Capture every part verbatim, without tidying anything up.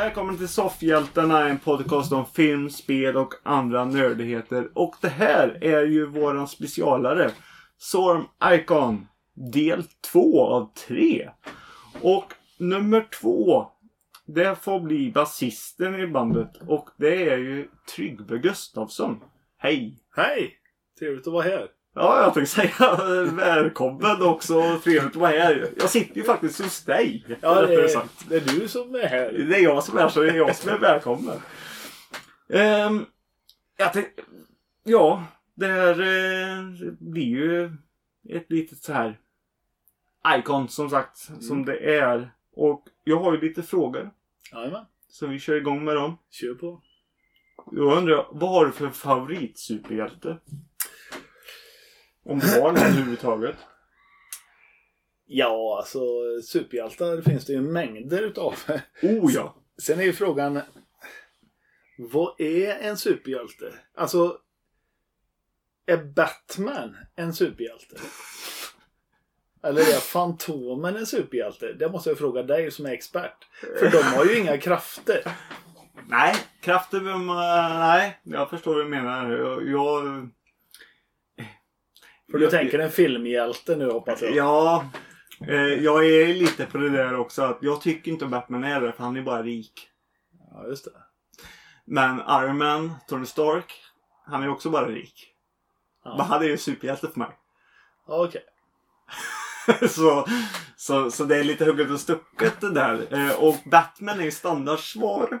Välkommen till Soffhjältarna, en podcast om film, spel och andra nördigheter. Och det här är ju våran specialare, Storm Icon, del två av tre. Och nummer två, det får bli basisten i bandet. Och det är ju Trygg Berg Gustafsson. Hej! Hej! Trevligt att vara här. Ja, jag tänkte säga välkommen också. Trevligt att vara här. Jag sitter ju faktiskt hos dig. Ja, det är, det är du som är här. Det är jag som är, så det är jag som är välkommen. Um, jag tänkte, ja, det här eh, blir ju ett litet så här icon som sagt, mm. som det är. Och jag har ju lite frågor. Jajamän. Så vi kör igång med dem. Kör på. Jag undrar, vad har du för favoritsuperhjälte? Om du har någon överhuvudtaget? Ja, alltså superhjältar finns det ju mängder utav. Oh ja! Sen är ju frågan, vad är en superhjälte? Alltså, är Batman en superhjälte? Eller är Fantomen en superhjälte? Det måste jag fråga dig som är expert. För de har ju inga krafter. Nej, krafter behöver man... Nej, jag förstår vad du menar. Jag... jag... För du tänker en filmhjälte nu, hoppas jag. Ja, eh, jag är lite på det där också. Att jag tycker inte att Batman är det, för han är bara rik. Ja, just det. Men Iron Man, Tony Stark, han är också bara rik. Ja. Men han är ju superhjälte för mig. Okej. Okay. så, så, så det är lite hugget och stucket det där. Eh, och Batman är ju standardsvar.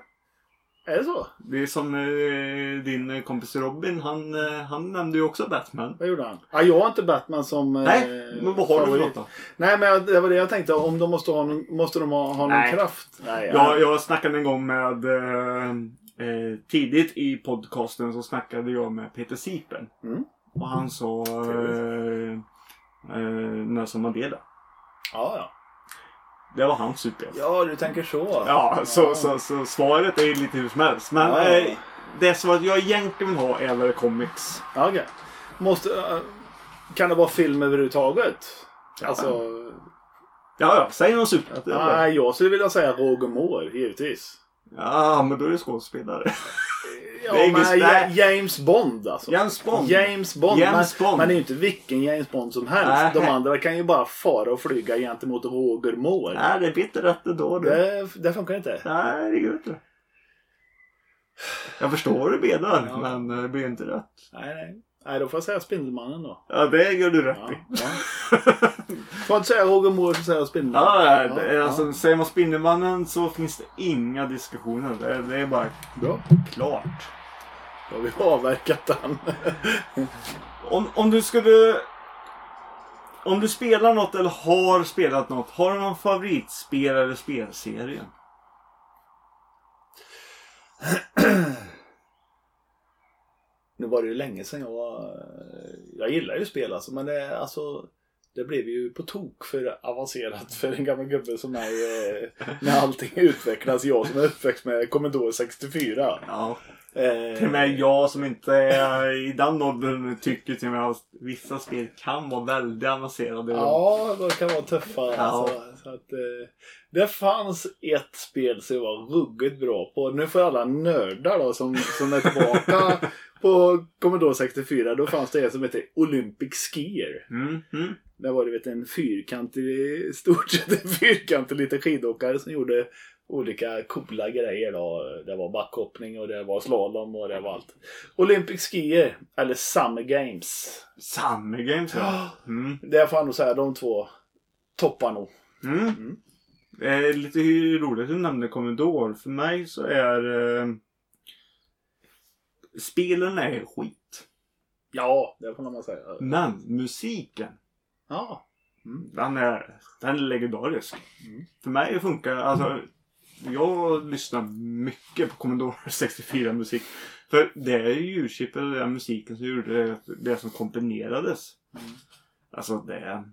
Är det så? Det är som eh, din kompis Robin, han, eh, han nämnde ju också Batman. Vad gjorde han? Ja, jag är inte Batman som eh, nej, men vad har favorit. Du då? Nej, men det var det jag tänkte. Om de måste ha någon, måste de ha, ha någon kraft? Nej, ja. jag, jag snackade en gång med... Eh, eh, tidigt i podcasten så snackade jag med Peter Sippen. Mm. Och han sa... Eh, eh, när som var det där. Ja, ja. Det var hans superhjälte. Ja, du tänker så. Ja, så, ja. Så, så, så svaret är lite hur som helst. Men ja. eh, det svaret jag egentligen vill ha är väl comics. Okej. Okay. Måste, uh, kan det vara film överhuvudtaget? Ja. Alltså... Ja, ja. Säg någon superhjälte. Nej, jag skulle vilja säga Roger Moore, givetvis. Ja, men då är det skådespelare. Ja, det men James, James Bond alltså. James Bond. James Bond. James Bond. Men det är ju inte vilken James Bond som helst. Nä. De andra kan ju bara fara och flyga gentemot Roger Moore. Nej, det är bitter rätt då. Du. Det, det funkar inte. Nej, det gör inte. Jag förstår det bedar, ja. Men det blir inte rätt. Nej, nej. Nej, då får jag säga Spindelmannen då. Ja, det gör du rätt ja, i. Ja. Får inte säga Roger Moore så säger Spindelmannen. Ja, det är, ja, alltså, ja. Säger man Spindelmannen så finns det inga diskussioner. Det är, det är bara bra. Klart. Då har vi avverkat den. om, om du skulle... Om du spelar något eller har spelat något, har du någon favoritspel eller spelserie? Nu var det ju länge sedan jag var... Jag gillar ju spel alltså, men det, alltså, det blev ju på tok för avancerat för en gammal gubbe som mig när allting utvecklas. Jag som är uppväxt med Commodore sextiofyra. Ja, eh, till och med jag som inte i den åldern tycker till och med att vissa spel kan vara väldigt avancerade. Ja, de kan vara tuffa. Ja. Alltså, så att, eh, det fanns ett spel som jag var ruggigt bra på. Nu får alla nördar då som, som är tillbaka... På Commodore sextiofyra, då fanns det en som hette Olympic Skier. Mm, mm. Där var det vet, en fyrkantig, stort sett en fyrkantig liten skidåkare som gjorde olika coola grejer. Då. Det var backhoppning och det var slalom och det var allt. Olympic Skier, eller Summer Games. Summer Games, ja. Mm. Det får jag nog säga, de två toppar nog. Mm. Mm. Eh, lite roligt att du nämnde Commodore. För mig så är... Eh... Spelen är skit. Ja, det får man säga. Men musiken. Ja. Mm. Den, är, den är legendarisk. Mm. För mig funkar... Alltså, jag lyssnar mycket på Commodore sextiofyra musik. För det är ju ljudchippet och den musiken som gjorde det som komponerades. Mm. Alltså det,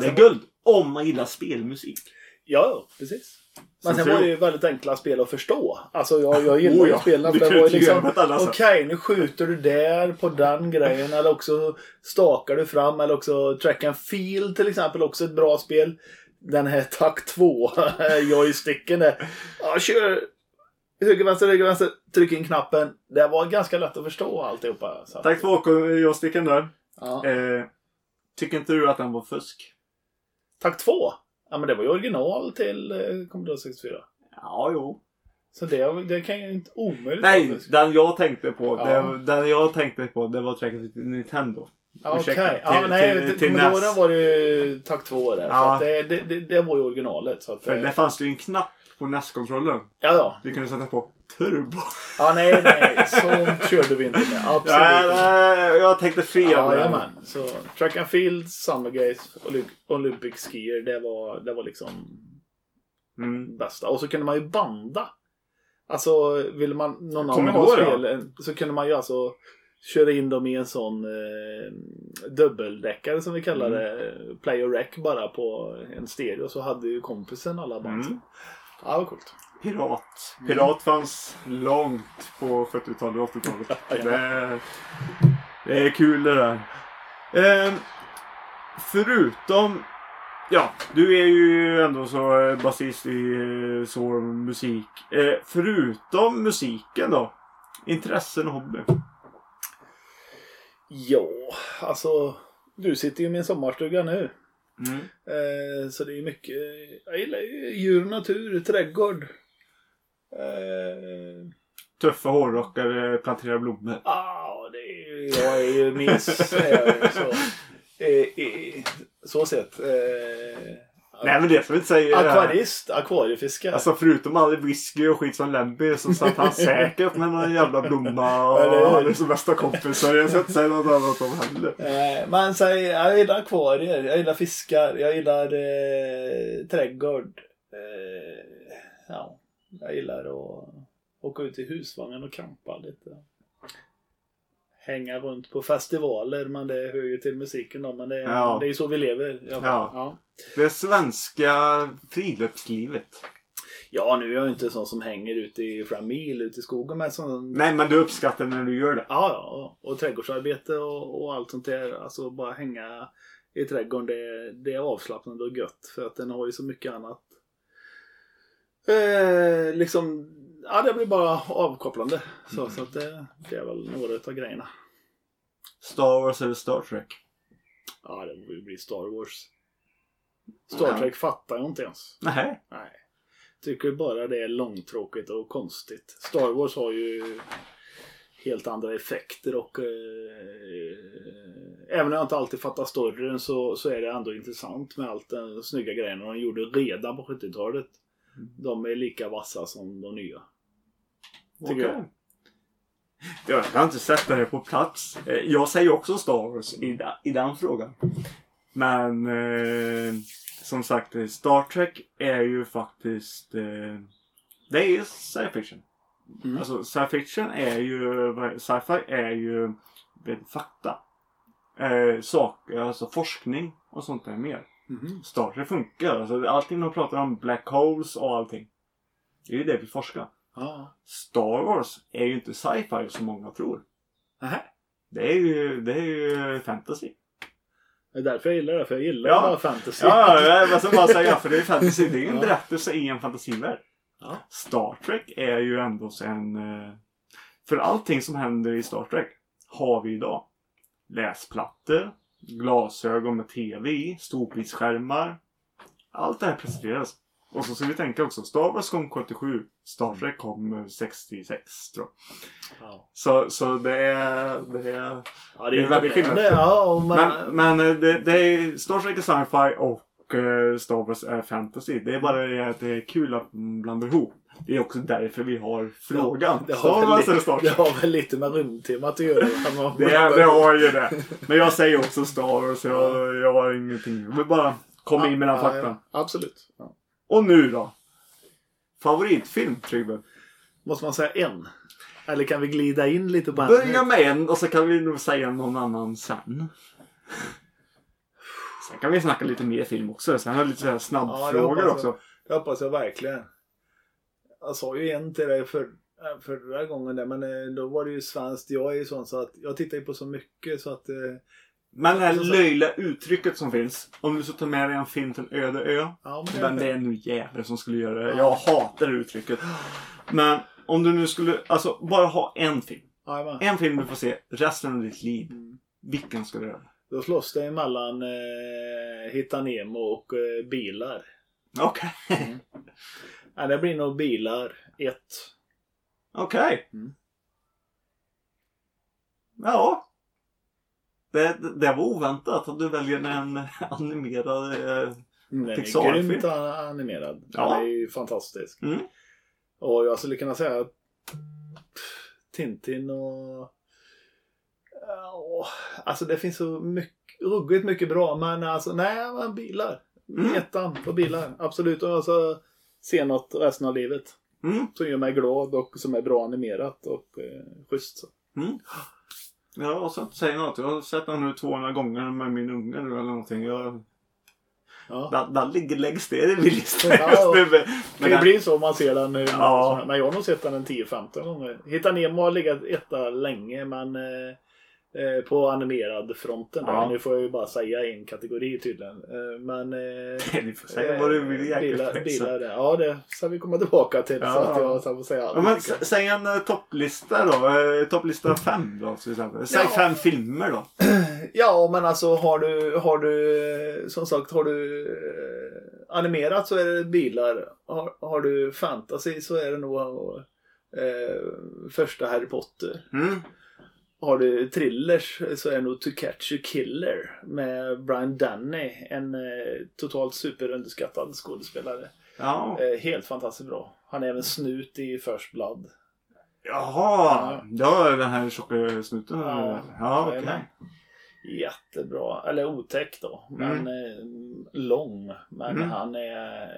det är guld om man gillar spelmusik. Ja, precis. Men sen var det ju väldigt enkla spel att förstå. Alltså jag, jag gillar oh ja, ju spelen. Det var ju liksom, okej okay, nu skjuter du där på den grejen. Eller också stakar du fram. Eller också track and field till exempel. Också ett bra spel. Den här takt två joysticken där. Ja, kör höger, vänster, höger, vänster. Tryck in knappen. Det var ganska lätt att förstå alltihopa. Så. Tack för åk- jag sticker där. Ja. Eh, tycker inte du att den var fusk? Tack två? Ja, men det var ju original till eh, Commodore sextiofyra. Ja, jo. Så det, det kan ju inte omöjligt. Nej, den jag tänkte på, ja. det, den jag tänkte på, det var säkert Nintendo. Ja, okej. Okay. Ja, men nej, till, till, till men då var det ju tack två där. Ja. För det, det, det, det var ju originalet. Så att, för det fanns ju en knapp på N E S-kontrollen. Ja, ja. Du kunde sätta på turbo. Ja, nej, nej. Sånt körde vi inte med. Absolut. Nej, nej, jag tänkte fel. Ja, ja, men. Så Track and Field, Summer Games, Olympic Skier, det var, det var liksom mm. bästa. Och så kunde man ju banda. Alltså, ville man någon annan spel ja. så kunde man ju alltså köra in dem i en sån eh, dubbeldäckare som vi kallar det. Mm. Play och rec bara på en stereo. Så hade ju kompisen alla band. Mm. Ja, vad coolt. Pirat. Pirat mm. fanns långt på sjuttiotalet och åttiotalet. det, är, det är kul det där. Eh, förutom... Ja, du är ju ändå så basist i så musik. Eh, förutom musiken då, intressen och hobby? Ja, alltså du sitter ju i min sommarstuga nu. Mm. Eh, så det är mycket, jag gillar ju djur, natur, trädgård. Eh... Tuffa hårrockare, planterar blommor. Ja, ah, det är, jag är ju minst. så... Eh, eh, så sett eh, nej, men det får vi inte säga. Akvarist, akvariefiskare. Alltså förutom all whisky och skit som Lemby, så satt han säkert med någon jävla blomma. Och eller, hade som bästa kompisar. Jag ska inte säga något annat om heller. eh, Men så, jag gillar akvarier. Jag gillar fiskar. Jag gillar eh, trädgård. eh, Ja, jag gillar att åka ut i husvagnen och kampa lite, hänga runt på festivaler, men det hör ju till musiken då, men det är, ja. det är så vi lever. Ja. Ja. Det svenska friluftslivet. Ja, nu är jag inte sån som hänger ute i framil, ute i skogen. Men sån... Nej, men du uppskattar när du gör det. Ja, ja. Och trädgårdsarbete och, och allt sånt där. Alltså bara hänga i trädgården, det, det är avslappnande och gött. För att den har ju så mycket annat. Eh, liksom... Ja, det blir bara avkopplande. Så, mm. så att det, det är väl några utav grejerna. Star Wars eller Star Trek? Ja, det borde bli Star Wars. Star Trek fattar jag inte ens. Nej. Nej. Tycker bara det är långtråkigt och konstigt. Star Wars har ju helt andra effekter och eh, även om jag inte alltid fattar storyn så, så är det ändå intressant med allt den snygga grejerna de gjorde redan på sjuttiotalet. De är lika vassa som de nya. Tycker okay. jag. Jag har inte sett det här på plats. Jag säger också Star Wars i, i den frågan. Men eh, som sagt, Star Trek är ju faktiskt eh, det är ju science fiction. Mm. Alltså science fiction är ju sci-fi är ju fakta. Eh, saker, alltså forskning och sånt där mer. Mm-hmm. Star Trek funkar, alltså allting de pratar om black holes och allting. Det är ju det vi forskar. Ah. Star Wars är ju inte sci-fi som många tror. Aha. Det är ju, det är ju fantasy. Det är därför jag gillar det, för jag gillar ja. fantasy. Ja, ja, jag måste bara säga, för det är fantasy, det är ju en berättelse i en fantasivärld. Ja. Star Trek är ju ändå en, för allting som händer i Star Trek har vi idag. Läsplattor, glasögon med tv, storbildsskärmar. Allt det här presenteras. Och så ska vi tänka också, Star Wars kom sjuttiosju, Star Trek kom sextiosex tror jag. Wow. Så, så det är det är, ja, det är, det är väldigt skillnad. Ja, men men, men det, det är, Star Trek är sci-fi och uh, Star Wars är fantasy. Det är bara det att det är kul att blanda ihop. Det är också därför vi har frågan. Det har, väl, li- det har väl lite med rymdtemat att göra. det, är, det har ju det. Men jag säger också Star Wars. Jag, jag har ingenting. Men bara kom in med den faktan. Absolut. Ja. Och nu då? Favoritfilm, Trygg? Måste man säga en? Eller kan vi glida in lite på en? Börja med en och så kan vi nog säga någon annan sen. Sen kan vi snacka lite mer film också. Sen har vi lite så här snabbfrågor ja, också. Jag hoppas jag verkligen. Jag sa ju en till dig för, förra gången där, men då var det ju svenskt. Jag är ju sån så att jag tittar ju på så mycket så att... Men det här så, löjliga uttrycket som finns. Om du så tar med dig en film till en öde ö. Ja, men det är nu jävlar som skulle göra det. Ja. Jag hatar det uttrycket. Men om du nu skulle, alltså bara ha en film. Ajman. En film du får se resten av ditt liv. Mm. Vilken ska du göra? Då slåss det emellan eh, Hitta Nemo och eh, Bilar. Okej. Okay. Mm. Ja, det blir nog Bilar ett. Okej. Okay. Mm. Ja. Det, det var oväntat att du väljer en animerad eh, mm, Pixar-film. Den är grymt animerad. Ja. Den är ju fantastisk. Mm. Och jag skulle kunna säga att Tintin och... Oh, alltså det finns så mycket, ruggigt mycket bra, men alltså nej, men Bilar. Mm. Ettan på Bilar, absolut. Och alltså se något resten av livet. Mm. Som gör mig glad och som är bra animerat och eh, schysst så. Mm. Ja, och så säger något. Jag har sett den nu tvåhundra gånger med min unge eller någonting. Jag... Ja. Där, där ligger längst det i listan ja, just nu. Men det den... blir så om man ser den nu. Ja. Men jag har nog sett den en tio femton gånger. Hitta Nemo har legat etta länge, men eh, på animerad fronten. Ja. Nu får jag ju bara säga en kategori tydligen. Eh, men eh, ni får säga eh, vad du vill bilar, bilar, ja, det ska vi komma tillbaka till. Ja. Så att jag så får säga ja, men s- säg en uh, topplista då. Uh, topplista fem då. Säg ja. fem filmer då. Ja, men alltså har du, har du som sagt, har du eh, animerat så är det Bilar. Har, har du fantasy så är det nog eh, första Harry Potter. Mm. Har du thrillers så är det nog To Catch a Killer med Brian Denny, en eh, totalt superunderskattad skådespelare. Ja. Eh, helt fantastiskt bra. Han är även snut i First Blood. Jaha, ja, den här tjocka snuten. Ja, ja okej. Okay. Jättebra, eller otäck då, men mm. lång, men mm. han är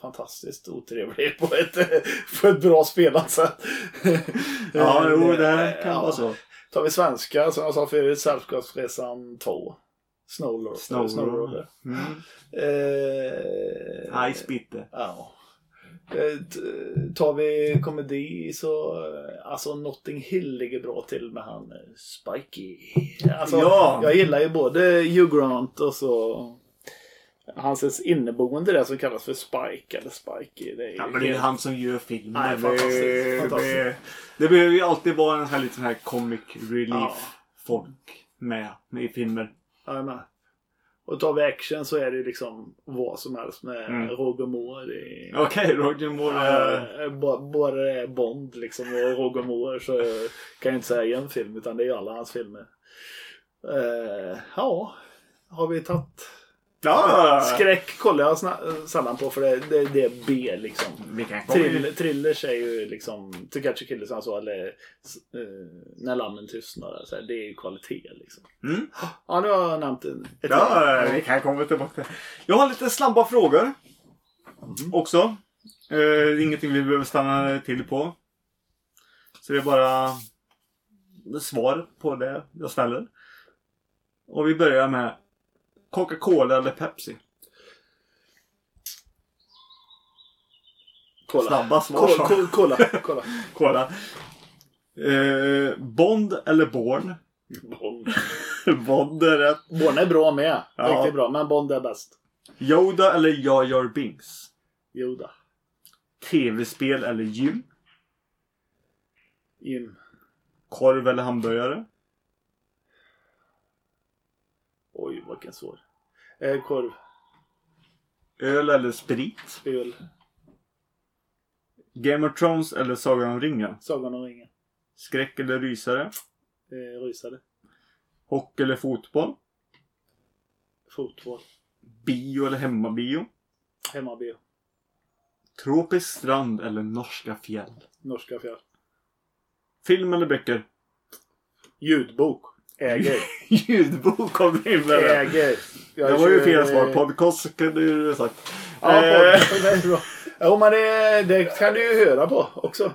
fantastiskt otrevlig på ett, på ett bra spelat sätt. Ja, jo, det här kan ja. vara så. Tar vi svenska, som jag sa förut, Sällskapsresan två, Snowroller. Snow Snow mm. eh, Icebitter. Ja. Tar vi komedi så alltså Notting Hill ligger bra till med han Spike. Alltså, ja. Jag gillar ju både Hugh Grant och så hans inneboende där som kallas för Spike eller Spike. Det är ja, men det är helt... han som gör filmen. Nej, fantastiskt, det, fantastiskt. Det, det behöver ju alltid vara en här liten här comic relief folk med, med i filmer. Ja, men. Och tar vi action så är det liksom vad som helst med mm. Roger Moore. Okej, okay, Roger Moore är... B- bara det är Bond liksom och Roger Moore så kan jag inte säga en film utan det är alla hans filmer. Uh, ja, har vi tagit... Ja. Skräck kollar jag sna- sällan på för det, det, det är B liksom. Trill, thrillers är ju liksom To Catch a Killer som han sa eller uh, När lammen tystnar så här, det är ju kvalitet liksom. Mm. Ja, nu har jag nämnt en, ett ja, vi kan komma tillbaka. Jag har lite slabba frågor mm. också. Eh, det är ingenting vi behöver stanna till på. Så det är bara svar på det jag ställer. Och vi börjar med Coca-Cola eller Pepsi? Cola. Snabba svar. Cola. Cola. Cola. Cola. Eh, Bond eller Born? Bond. Bond är rätt. Born är bra med. Ja. Riktigt bra. Men Bond är bäst. Yoda eller Jar Jar Binks? Yoda. T V-spel eller gym? Gym. Korv eller hamburgare? Oj, vilken svår. Eh, korv. Öl eller sprit? Öl. Game of Thrones eller Sagan om ringen? Sagan om ringen. Skräck eller rysare? Eh, rysare. Hockey eller fotboll? Fotboll. Bio eller hemmabio? Hemmabio. Tropisk strand eller norska fjäll? Norska fjäll. Film eller böcker? Ljudbok. Äger. Ljudbok kommer in med det. Äger. Jag det var ju fel svar. Podcast kunde du sagt. Ja, eh. det är bra. Jo, men det, det kan du ju höra på också.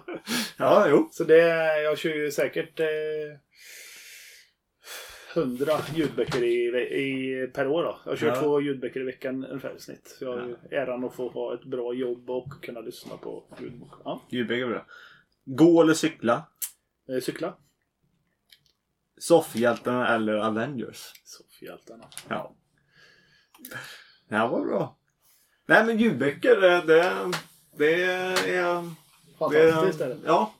Ja, jo. Så det, jag kör ju säkert hundra eh, ljudböcker i, i, per år då. Jag kör ja. två ljudböcker i veckan ungefär i snitt. Så jag har ja. äran att få ha ett bra jobb och kunna lyssna på ljudbok. Ja. Ljudböcker är bra. Gå eller cykla? Eh, cykla. Soffhjältarna eller Avengers? Soffhjältarna. Ja. Det var bra. Nej, men ljudböcker, det, det är Fantastiskt det, är det. Ja,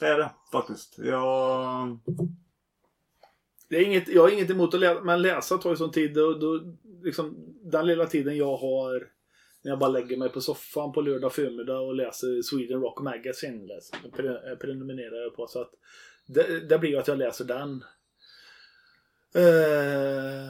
det är det faktiskt. Jag... Det är inget, jag har inget emot att läsa, men läsa tar ju sån tid. Och då, liksom, den lilla tiden jag har när jag bara lägger mig på soffan på lördag förmiddag och läser Sweden Rock Magazine, läser, pre, prenumererar jag på. Så att det, det blir ju att jag läser den. Eh,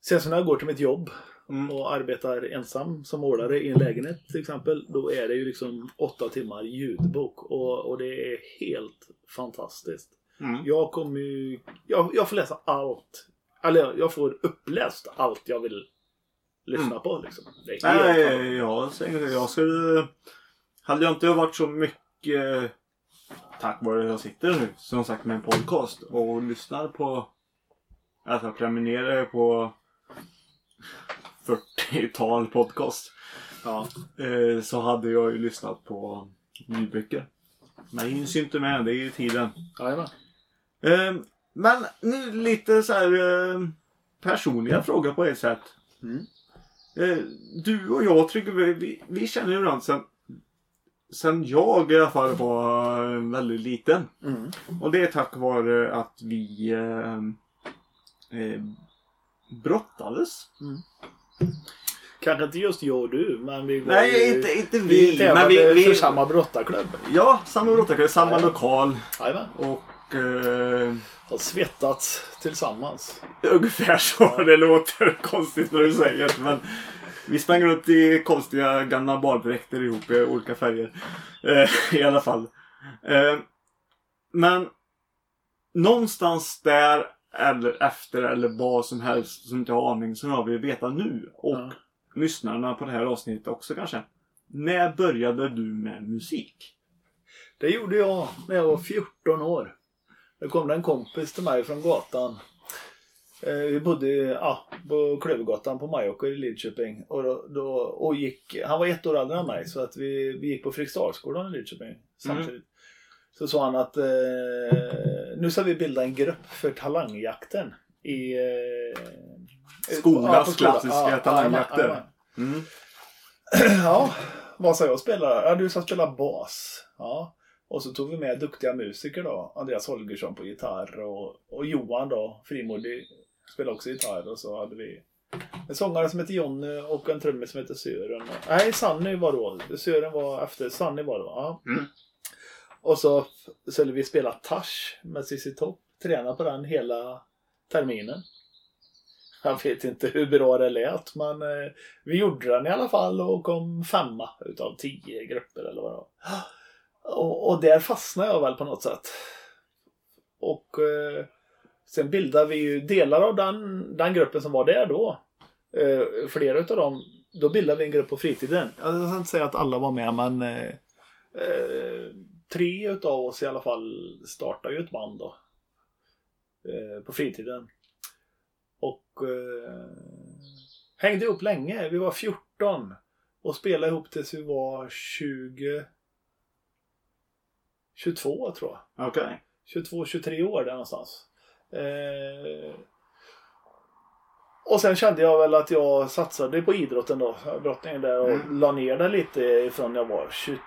sen så när jag går till mitt jobb mm. och arbetar ensam som målare i en lägenhet till exempel, då är det ju liksom åtta timmar ljudbok. Och, och det är helt fantastiskt. Mm. Jag kommer ju, jag, jag får läsa allt. Eller jag får uppläst allt jag vill lyssna mm. på liksom. Det är nej, nej, jag säger jag skulle hade jag inte varit så mycket tack vare jag sitter nu som sagt med en podcast och lyssnar på, alltså jag prenumererar på fyrtiotal podcast. Ja, så hade jag ju lyssnat på nyböcker. Men hinns ju inte med, det är ju tiden. Ja, ehm, men nu lite så här eh, personliga frågor på ett sätt. Mm. Eh, du och jag, Trygg, vi, vi känner ju varandra sen, sen jag i alla fall var väldigt liten. Mm. Och det är tack vare att vi eh, eh, brottades. Mm. Kanske inte just jag och du, men vi var nej, ju, inte, inte vi, vi men vi, vi för samma brottarklubb. Ja, samma brottarklubb, samma Ajman. Lokal. Ajman. Och eh, har svettats tillsammans. Ungefär så, ja. Det låter konstigt när du säger det, men vi sprang runt i konstiga gamla baddräkter ihop i olika färger. Eh, I alla fall. Eh, men någonstans där, eller efter, eller vad som helst som inte har aning, som jag vill veta nu. Och ja. Lyssnarna på det här avsnittet också kanske. När började du med musik? Det gjorde jag när jag var fjorton år. Då kom det en kompis till mig från gatan. Eh, vi bodde ja, på Klövgatan på Majåker i Lidköping. Och då, då, och gick, han var ett år äldre än mig. Så att vi, vi gick på Fredriksdalsskolan i Lidköping samtidigt. Mm. Så sa han att eh, nu ska vi bilda en grupp för talangjakten i... Eh, Skolas skola. Klassiska ah, talangjakter. Ah, ah, mm. Ja, vad sa jag spela? Ja, du ska spela bas. Ja. Och så tog vi med duktiga musiker då. Andreas Holgersson på gitarr. Och, och Johan då, frimodig, spelade också gitarr. Och så hade vi en sångare som heter Jonny och en trummis som heter Sören. Och, nej, Sanni var då. Sören var efter Sanni var då. Ja. Mm. Och så skulle vi spela Tash med Sissi Topp. Träna på den hela terminen. Jag vet inte hur bra det lät, men eh, vi gjorde den i alla fall och kom femma utav tio grupper eller vad det var. Och, och där fastnade jag väl på något sätt. Och eh, sen bildade vi ju delar av den, den gruppen som var där då. Eh, flera utav dem, då bildade vi en grupp på fritiden. Jag ska inte säga att alla var med, men eh, eh, tre utav oss i alla fall startade ju ett band då. Eh, på fritiden. Och eh, hängde upp länge. Vi var fjorton och spelade ihop tills vi var tjugo tjugotvå tror jag. Okej. Okay. tjugotvå tjugotre år där någonstans. Eh, och sen kände jag väl att jag satsade på idrotten då, brottningen där och mm. la ner den lite ifrån jag var tjugo,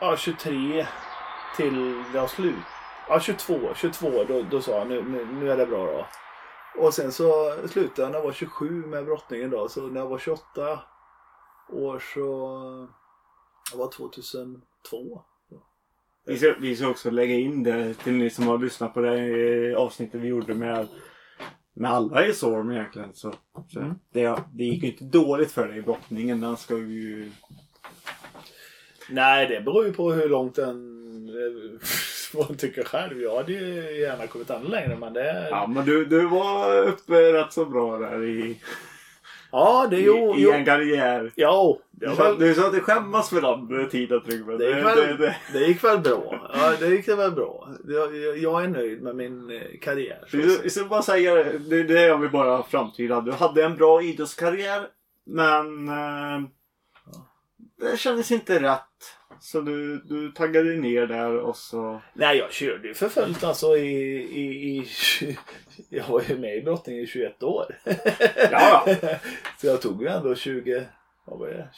ja, tjugotre till jag slut. Ja, tjugotvå då då sa jag nu, nu nu är det bra då. Och sen så slutade jag när jag var tjugosju med brottningen då. Så när jag var tjugoåtta år så... Jag var tjugohundratvå. Vi ska, vi ska också lägga in det till ni som har lyssnat på det avsnittet vi gjorde med, med alla i Sorm egentligen. Så, så mm. det, det gick ju inte dåligt för dig i brottningen. Den ska ju... Nej, det beror ju på hur långt den... Vad tycker själv? Jag hade ju gärna kommit ännu längre, men det... Ja, men du, du var uppe rätt så bra där i... Ja, det är ju... I, i en karriär. Ja. Det var... Du sa att det skämmas för den tiden, Trygg. Det, det, det. det gick väl bra. Ja, det gick väl bra. Jag, jag är nöjd med min karriär. Så du, jag ska bara säga det. Det, det jag vill bara framtida. Du hade en bra idrottskarriär, men... Eh, det kändes inte rätt. Så du, du taggade ner där och så... Nej, jag körde ju för fullt alltså i, i, i... Jag var ju med i brottning i tjugoett år. Ja. Så jag tog ju ändå tjugo... Vad var det?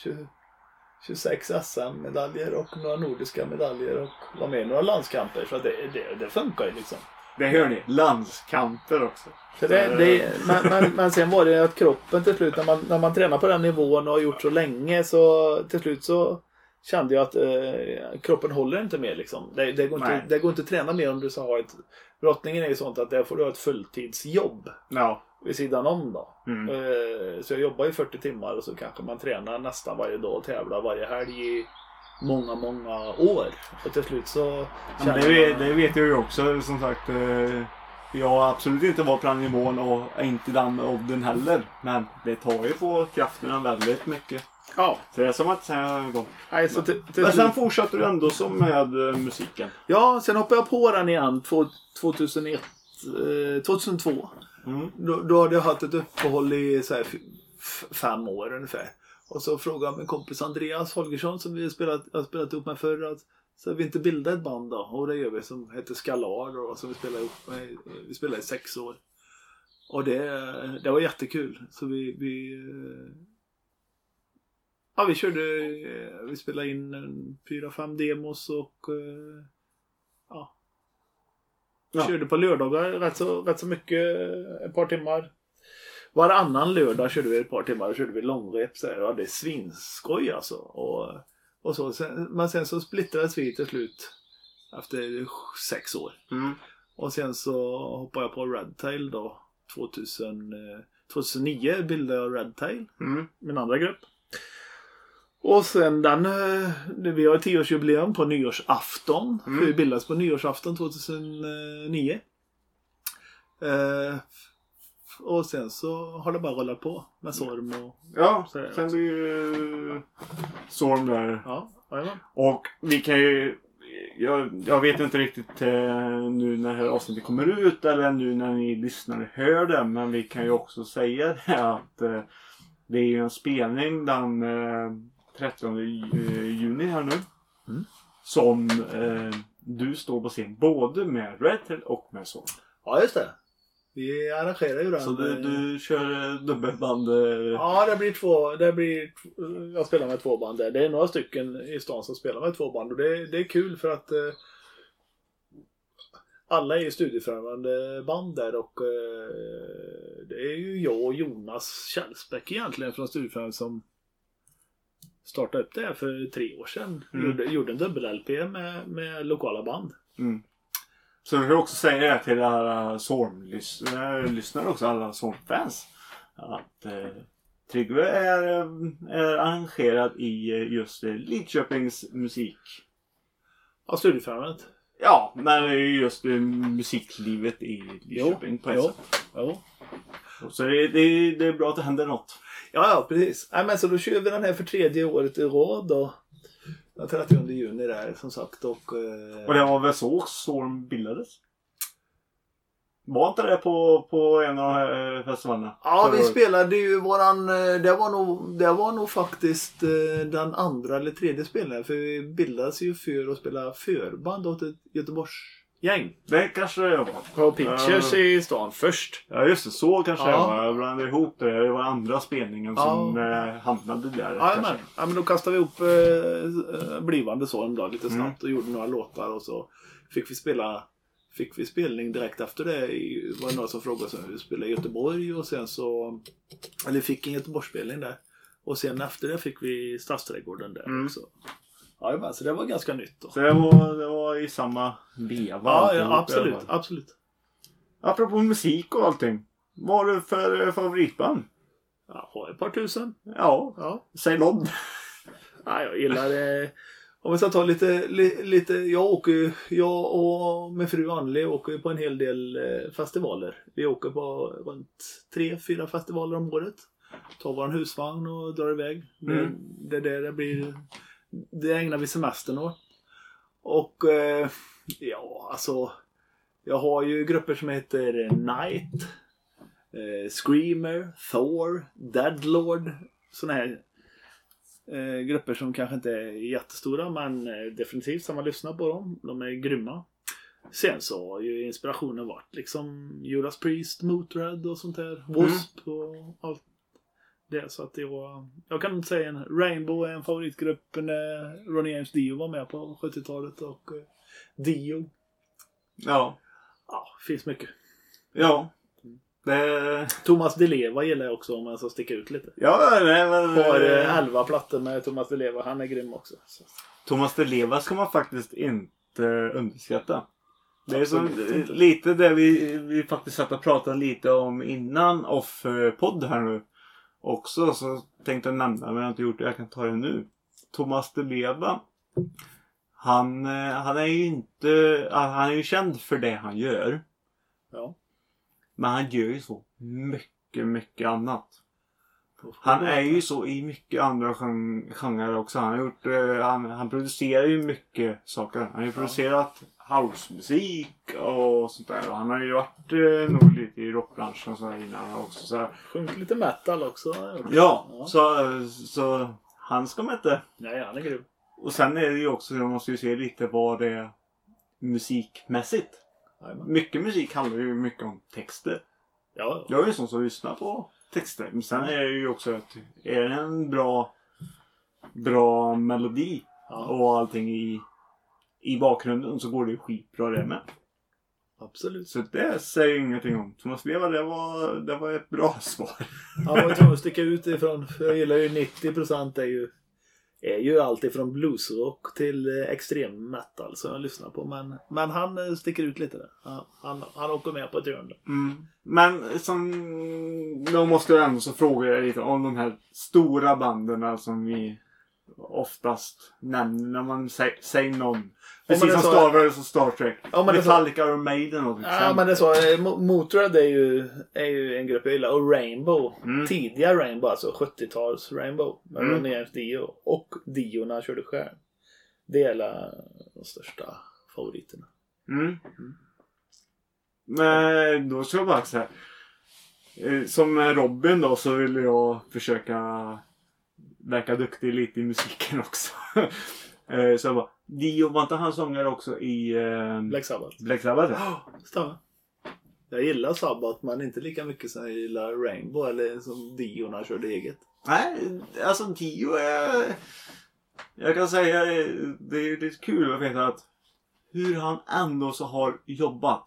tjugosex S M-medaljer och några nordiska medaljer och var med i några landskamper. Så det, det, det funkar ju liksom. Det hör ni, landskamper också. Det, det, men, men, men sen var det att kroppen till slut, när man, när man tränar på den nivån och har gjort så länge, så till slut så kände jag att eh, kroppen håller inte med liksom. Det, det, går inte, det går inte att träna mer om du så har ett... Brottningen är ju sånt att där får du ha ett fulltidsjobb. Ja. Vid sidan om då. Mm. Eh, så jag jobbar ju fyrtio timmar och så kanske man tränar nästan varje dag och tävlar varje helg i många, många år. Och till slut så... Ja, det, man... det vet jag ju också, som sagt. Eh, jag har absolut inte varit på den nivån och inte den odden heller. Men det tar ju på krafterna väldigt mycket. Ja. Så det är som att säga gång. Nej, så till, till men sen fortsatte du ändå som med eh, musiken. Ja, sen hoppade jag på den igen två tusen ett, eh, tjugohundratvå. Mm. Då, då hade jag haft ett uppehåll i så här, f- fem år ungefär. Och så frågade min kompis Andreas Holgersson, som vi har spelat, har spelat ihop med förr, att så vi inte bildade ett band då. Och det gör vi, som heter Skalar, och som vi spelade ihop med, vi spelade i sex år. Och det, det var jättekul. Så vi... vi Ja, vi körde, vi spelade in fyra fem demos och ja, ja. Körde på lördagar rätt så, rätt så mycket, ett par timmar. Varannan lördag körde vi ett par timmar och körde vi långrep så här. Ja, det är svinskoj alltså. Och, och så, sen, men sen så splittrades vi till slut efter sex år. Mm. Och sen så hoppade jag på Red Tail då. tjugohundra, tjugohundranio bildade jag Red Tail, mm. min andra grupp. Och sen den, vi har tioårsjubileum på nyårsafton. Mm. Vi bildades på nyårsafton tjugohundranio. Eh, och sen så har det bara rullat på med Sorm och... Ja, sådär. Sen blir ju Sorm där. Ja, jajamän. Och vi kan ju... Jag, jag vet inte riktigt eh, nu när det här avsnittet kommer ut eller nu när ni lyssnar och hör det. Men vi kan ju också säga att eh, det är ju en spelning den... Eh, trettonde juni här nu. Mm. Som eh, du står på scen både med Red Tail och med Sorm. Ja, just det. Vi arrangerar ju den. Så du, du kör dubbelband? Eh. Ja, det blir två. Det blir, jag spelar med två band där. Det är några stycken i stan som spelar med två band. Och det, det är kul för att eh, alla är ju studiefrämmande band där. Och eh, det är ju jag och Jonas Kjellsbäck egentligen från studiefrämmande som startade upp det här för tre år sedan. Mm. Gjorde, gjorde en dubbel-L P med, med lokala band. Mm. Så du kan också säga det till alla Sorm-lyssnare också, alla Sorm-fans. Att eh, Trygve är, är engagerad i just Lidköpings musik. Ja, studiefrämjandet. Ja, men just musiklivet i Lidköping på ett sätt. Jo. Så det, det, det är bra att det händer något. Ja, ja, precis. Nej, men så då kör vi den här för tredje året i råd och den trettionde juni där, som sagt. Och, eh... och det var väl så Sorm bildades? Var inte det på, på en av eh, festivalerna? Ja, vi spelade ju våran... Det var nog, det var nog faktiskt eh, den andra eller tredje spelningen. För vi bildades ju för att spela förband åt ett Göteborgsgäng. Det kanske det var. På Pictures uh, i stan först. Ja, just det. Så kanske ja. Det var. Jag blandade ihop det. Det var andra spelningen ja. Som eh, hamnade där. Ja, men. ja, men då kastade vi upp eh, blivande Sorm då lite snabbt mm. och gjorde några låtar. Och så fick vi spela... Fick vi spelning direkt efter det. Det var några som frågade om vi spelade i Göteborg. Och sen så... Eller fick en Göteborgsspelning där. Och sen efter det fick vi Stadsträdgården där mm. också. Ja, men, så det var ganska nytt då. Så det var, det var i samma veva. Ja, ja absolut, absolut. Apropå musik och allting. Vad har du för favoritband? Ja, har ett par tusen. Ja, ja. Säg någon. Ja, jag gillar... Eh, Om vi ska ta lite, li, lite jag, åker, jag och min fru Anneli åker på en hel del festivaler. Vi åker på runt tre, fyra festivaler om året. Tar vår husvagn och drar iväg. Mm. Det, det, det, blir, det ägnar vi semestern åt. Och eh, ja, alltså jag har ju grupper som heter Night, eh, Screamer, Thor, Deadlord, sådana här Eh, grupper som kanske inte är jättestora, men eh, definitivt som man lyssnar på dem. De är grymma. Sen så har ju inspirationen varit liksom Judas Priest, Motörhead och sånt där. W A S P mm. och allt det, så att det var, jag kan inte säga en Rainbow är en favoritgrupp när Ronnie James Dio var med på sjuttiotalet och Dio. Ja. Ja, finns mycket. Ja. Det... Thomas Di Leva gillar jag också, om man ska sticka ut lite. Ja, nej, men... Har elva plattor med Thomas Di Leva, han är grym också. Så. Thomas Di Leva ska man faktiskt inte underskatta. Det är som lite det vi, vi faktiskt satt och pratade lite om innan off-podd här nu också, så tänkte jag nämna, men jag har inte gjort det, jag kan ta det nu. Thomas Di Leva, han, han är ju inte, han är ju känd för det han gör. Ja. Men han gör ju så mycket, mycket annat. Han är ju så i mycket andra genrer också. Han har gjort, han, han producerar ju mycket saker. Han har ju producerat housemusik och sånt där. Och han har ju varit eh, nog lite i rockbranschen och så här innan också. Så här. Sjunk lite metal också. Ja, ja. Så, så han ska man inte. Nej, han är grym. Och sen är det ju också, man måste ju se lite vad det är musikmässigt. Mycket musik handlar ju mycket om texter. Ja. Jag är ju sån som lyssnar på texter. Men sen är det ju också att är det en bra bra melodi, ja, och allting i i bakgrunden, så går det ju skitbra det med. Absolut. Så det säger ingenting om. Thomas Leva, det var, det var ett bra svar. Ja, jag tror jag sticka ut ifrån, för jag gillar ju nittio procent är ju är ju alltid från bluesrock till extrem metal som jag lyssnar på, men, men han sticker ut lite där. Han, han, han åker med på ett hörn. Mm. Men som, då måste jag ändå så fråga er lite om de här stora banden som vi oftast nämner när man säger, säger någon. Precis som Star Wars och Star Trek. Metallica och Maiden. Och ja, men det så. Motörhead är ju, är ju en grupp jag gillar. Och Rainbow. Mm. Tidiga Rainbow, alltså sjuttiotals Rainbow. Med mm. Ronnie James Dio. Och Dio när han körde skärm. Det är de största favoriterna. Mm. Mm. Men då ska jag bara säga. Som Robin då, så vill jag försöka verka duktig lite i musiken också. Så jag bara, Dio, var inte han sångare också i eh, Black Sabbath? Black Sabbath, ja. Oh, stämmer. Jag gillar Sabbath, men inte lika mycket som jag gillar Rainbow eller som Dio när han körde eget. Nej, alltså Dio är... Jag kan säga, det är lite kul att veta att hur han ändå så har jobbat.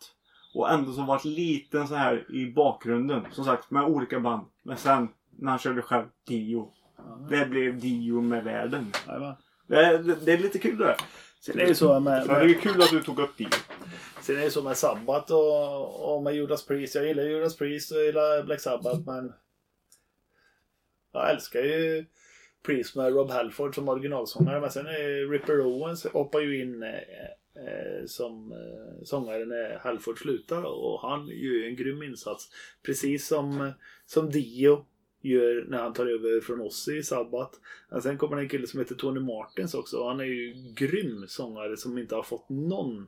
Och ändå så varit liten så här i bakgrunden. Som sagt, med olika band. Men sen, när han körde själv, Dio. Det blev Dio med världen. Ja, det, det, det är lite kul det. Sen är det, så med, med, det är kul att du tog upp Dio. Sen är det så med Sabbath och, och med Judas Priest. Jag gillar Judas Priest och jag gillar Black Sabbath, men jag älskar ju Priest med Rob Halford som originalsångare. Men sen är Ripper Owens hoppar ju in eh, som eh, sångare när Halford slutar. Och han gör ju en grym insats. Precis som, som Dio gör när han tar över från oss i Sabbath. Och sen kommer en kille som heter Tony Martins också, och han är ju grym sångare som inte har fått någon,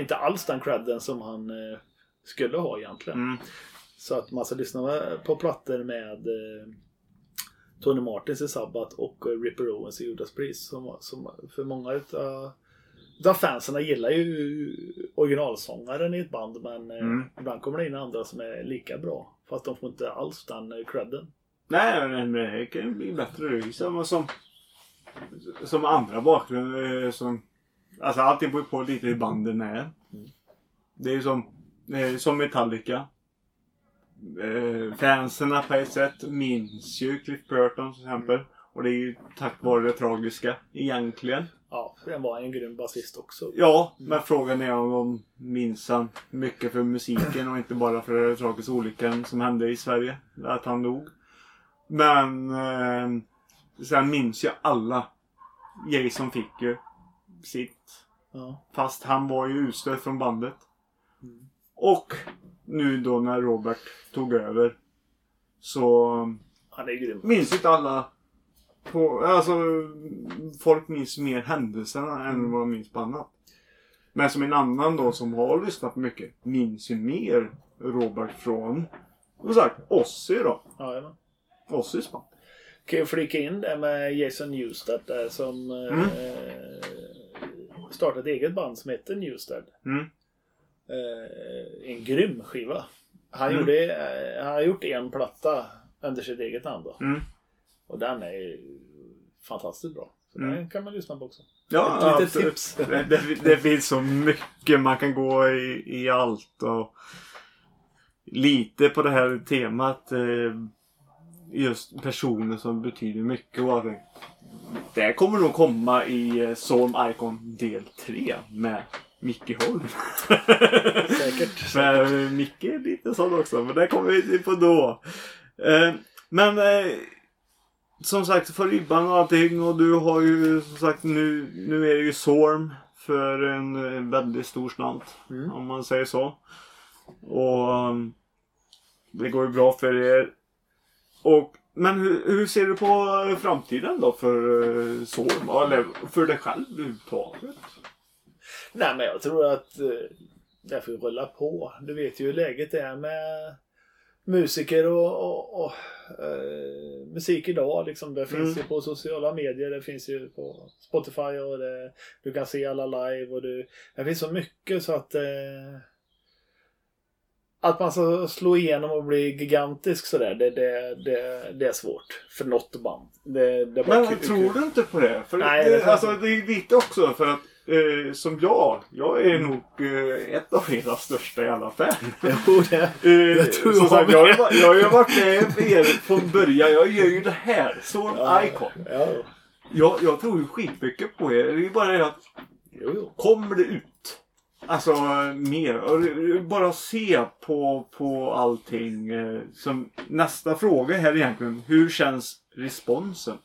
inte alls den credden som han eh, skulle ha egentligen. Mm. Så att man ska lyssna på plattor med eh, Tony Martins i Sabbath och eh, Ripper Owens i Judas Priest, som, som för många utav de fanserna gillar ju originalsångaren i ett band, men eh, mm. ibland kommer det in andra som är lika bra. Fast de får inte alls den credden. Nej, men det kan ju bli bättre. Samma som, som andra bakgrunder. Som, alltså allting beror på lite i banden är. Mm. Det är ju som, som Metallica. Fanserna på ett sätt minns ju Cliff Burton till exempel. Mm. Och det är ju tack vare det tragiska egentligen. Ja, den var en grym basist också. Ja, men frågan är om de minns han mycket för musiken och inte bara för det tragiska olyckan som hände i Sverige, att han dog. Men eh, sen minns ju alla Jason fick ju sitt. Ja. Fast han var ju utstöd från bandet. Mm. Och nu då när Robert tog över, så han är grym. Minns inte alla. På, alltså, folk minns mer händelserna mm. än vad de minns på annat. Men som en annan då som har lyssnat på mycket minns ju mer Robert från, vad sagt, Ossi då. Ja, Ossis band. Kan jag flika in det med Jason Newsted där, som mm. eh, startade ett eget band som heter Newsted. Mm. Eh, en grym skiva. Han, mm. gjorde, eh, han har gjort en platta. under sitt eget namn då. Mm. Och den är fantastiskt bra. Så mm. den kan man lyssna på också. Ja, ett litet absolut. Tips. Det, det finns så mycket. Man kan gå i, i allt. Och lite på det här temat. Just personer som betyder mycket. Och det kommer nog komma i Storm Icon del tre med Micke Holm. Säkert. Men Micke är lite sån också. Men det kommer vi på då. Men... som sagt, för ribban och allting, och du har ju som sagt, nu, nu är det ju Sorm för en väldigt stor slant, mm. om man säger så. Och det går ju bra för er. Och, men hur, hur ser du på framtiden då för Sorm, eller för dig själv överhuvudtaget? Nej, men jag tror att det får rulla på. Du vet ju hur läget är med... musiker och, och, och eh, musik idag liksom. Det finns mm. ju på sociala medier, det finns ju på Spotify och det, du kan se alla live och du, det finns så mycket så att eh, att man ska slå igenom och bli gigantisk så där, det, det, det, det är svårt för något band det, det bara men kul, tror kul. Du inte på det? För nej, det, det, alltså, det är lite också för att Eh, som jag, jag är nog eh, ett av era största i alla fall. Jo, det eh, jag tror som sagt, jag har ju varit, jag har ju varit med, med er från början, jag gör ju det här, Storm ja, Icon. Ja. Jag, jag tror ju skitmycket på er, det är ju bara det att jo, jo. Kommer det ut? Alltså mer, och bara se på, på allting. Eh, som, nästa fråga här egentligen, hur känns responsen?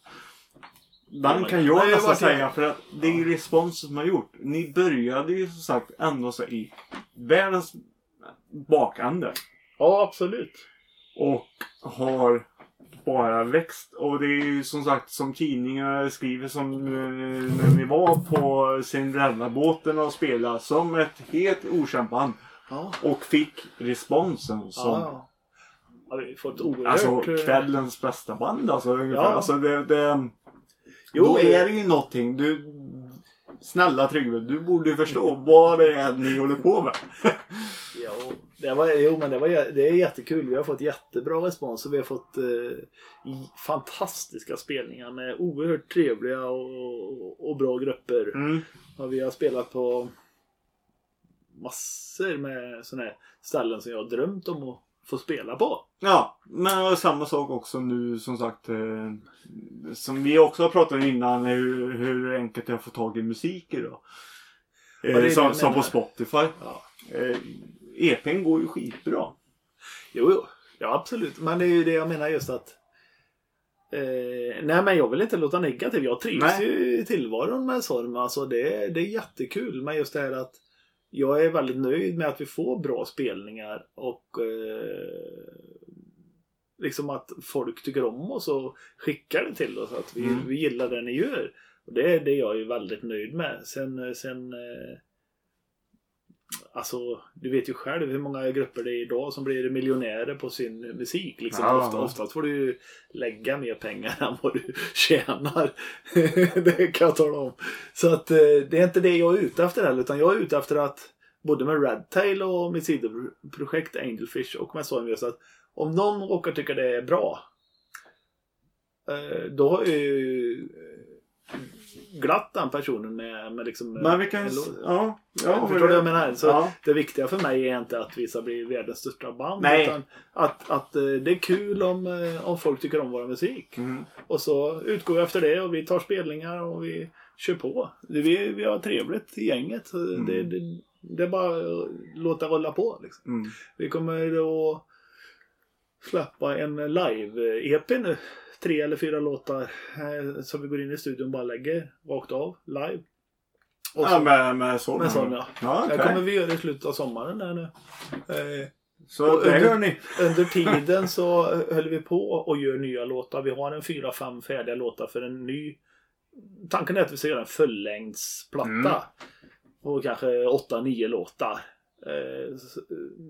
Den kan jag nästan alltså säga, för att det är ju responsen som har gjort. Ni började ju som sagt ändå så i världens bakande. Ja, absolut. Och har bara växt. Och det är ju som sagt som tidningar skriver som när ni var på Cinderella-båten och spelade som ett helt okänt band. Ja. Och fick responsen som... Ja. Alltså kvällens bästa band alltså ungefär. Ja. Alltså det... det jo, då är det ju någonting. Du, snälla Trygve, du borde förstå vad det är ni håller på med. Jo, det var, jo men det, var, det är jättekul. Vi har fått jättebra respons och vi har fått eh, fantastiska spelningar med oerhört trevliga och, och bra grupper. Mm. Och vi har spelat på massor med sådana här ställen som jag har drömt om att få spela på. Ja, men samma sak också nu som sagt eh, som vi också har pratat om innan hur, hur enkelt jag får tag i musik idag. Eh, som, som på Spotify. Ja. Eh, E P:n går ju skitbra. Jo, jo, ja absolut. Men det är ju det jag menar just att eh, nej men jag vill inte låta negativ. Jag trivs nej. Ju i tillvaron med Sorm. Alltså det, det är jättekul. Men just det här att jag är väldigt nöjd med att vi får bra spelningar och eh, liksom att folk tycker om oss och skickar det till oss att vi, mm. vi gillar det ni gör. Och det är det jag är väldigt nöjd med. Sen, sen eh, alltså du vet ju själv hur många grupper det är idag som blir miljonärer på sin musik liksom. Ja, ofta, oftast får du ju lägga mer pengar än vad du tjänar. Det kan jag tala om. Så att eh, det är inte det jag är ute efter heller, utan jag är ute efter att både med Red Tail och mitt sidoprojekt Angelfish och med Sonia så att om någon råkar tycka det är bra eh, då har ju glatt den personen med, med liksom men vi kan med, ja, ja, förstår du jag menar? Så ja. Det viktiga för mig är inte att vi ska bli världens största band nej. Utan att, att det är kul om, om folk tycker om vår musik mm. och så utgår vi efter det och vi tar spelningar och vi kör på vi, vi har trevligt i gänget mm. det, det, det är bara att låta rulla på liksom. Mm. Vi kommer då släppa en live-E P nu. Tre eller fyra låtar som vi går in i studion och bara lägger rakt av, live. Och så, ja, med, med sån. Med sån, ja. Ja, okay. Det kommer vi göra i slutet av sommaren här nu. Eh, så och det under, hör ni. Under tiden så höll vi på och gör nya låtar. Vi har en fyra, fem färdiga låtar för en ny... Tanken är att vi ska göra en fullängdsplatta. Mm. Och kanske åtta, nio låtar. Eh,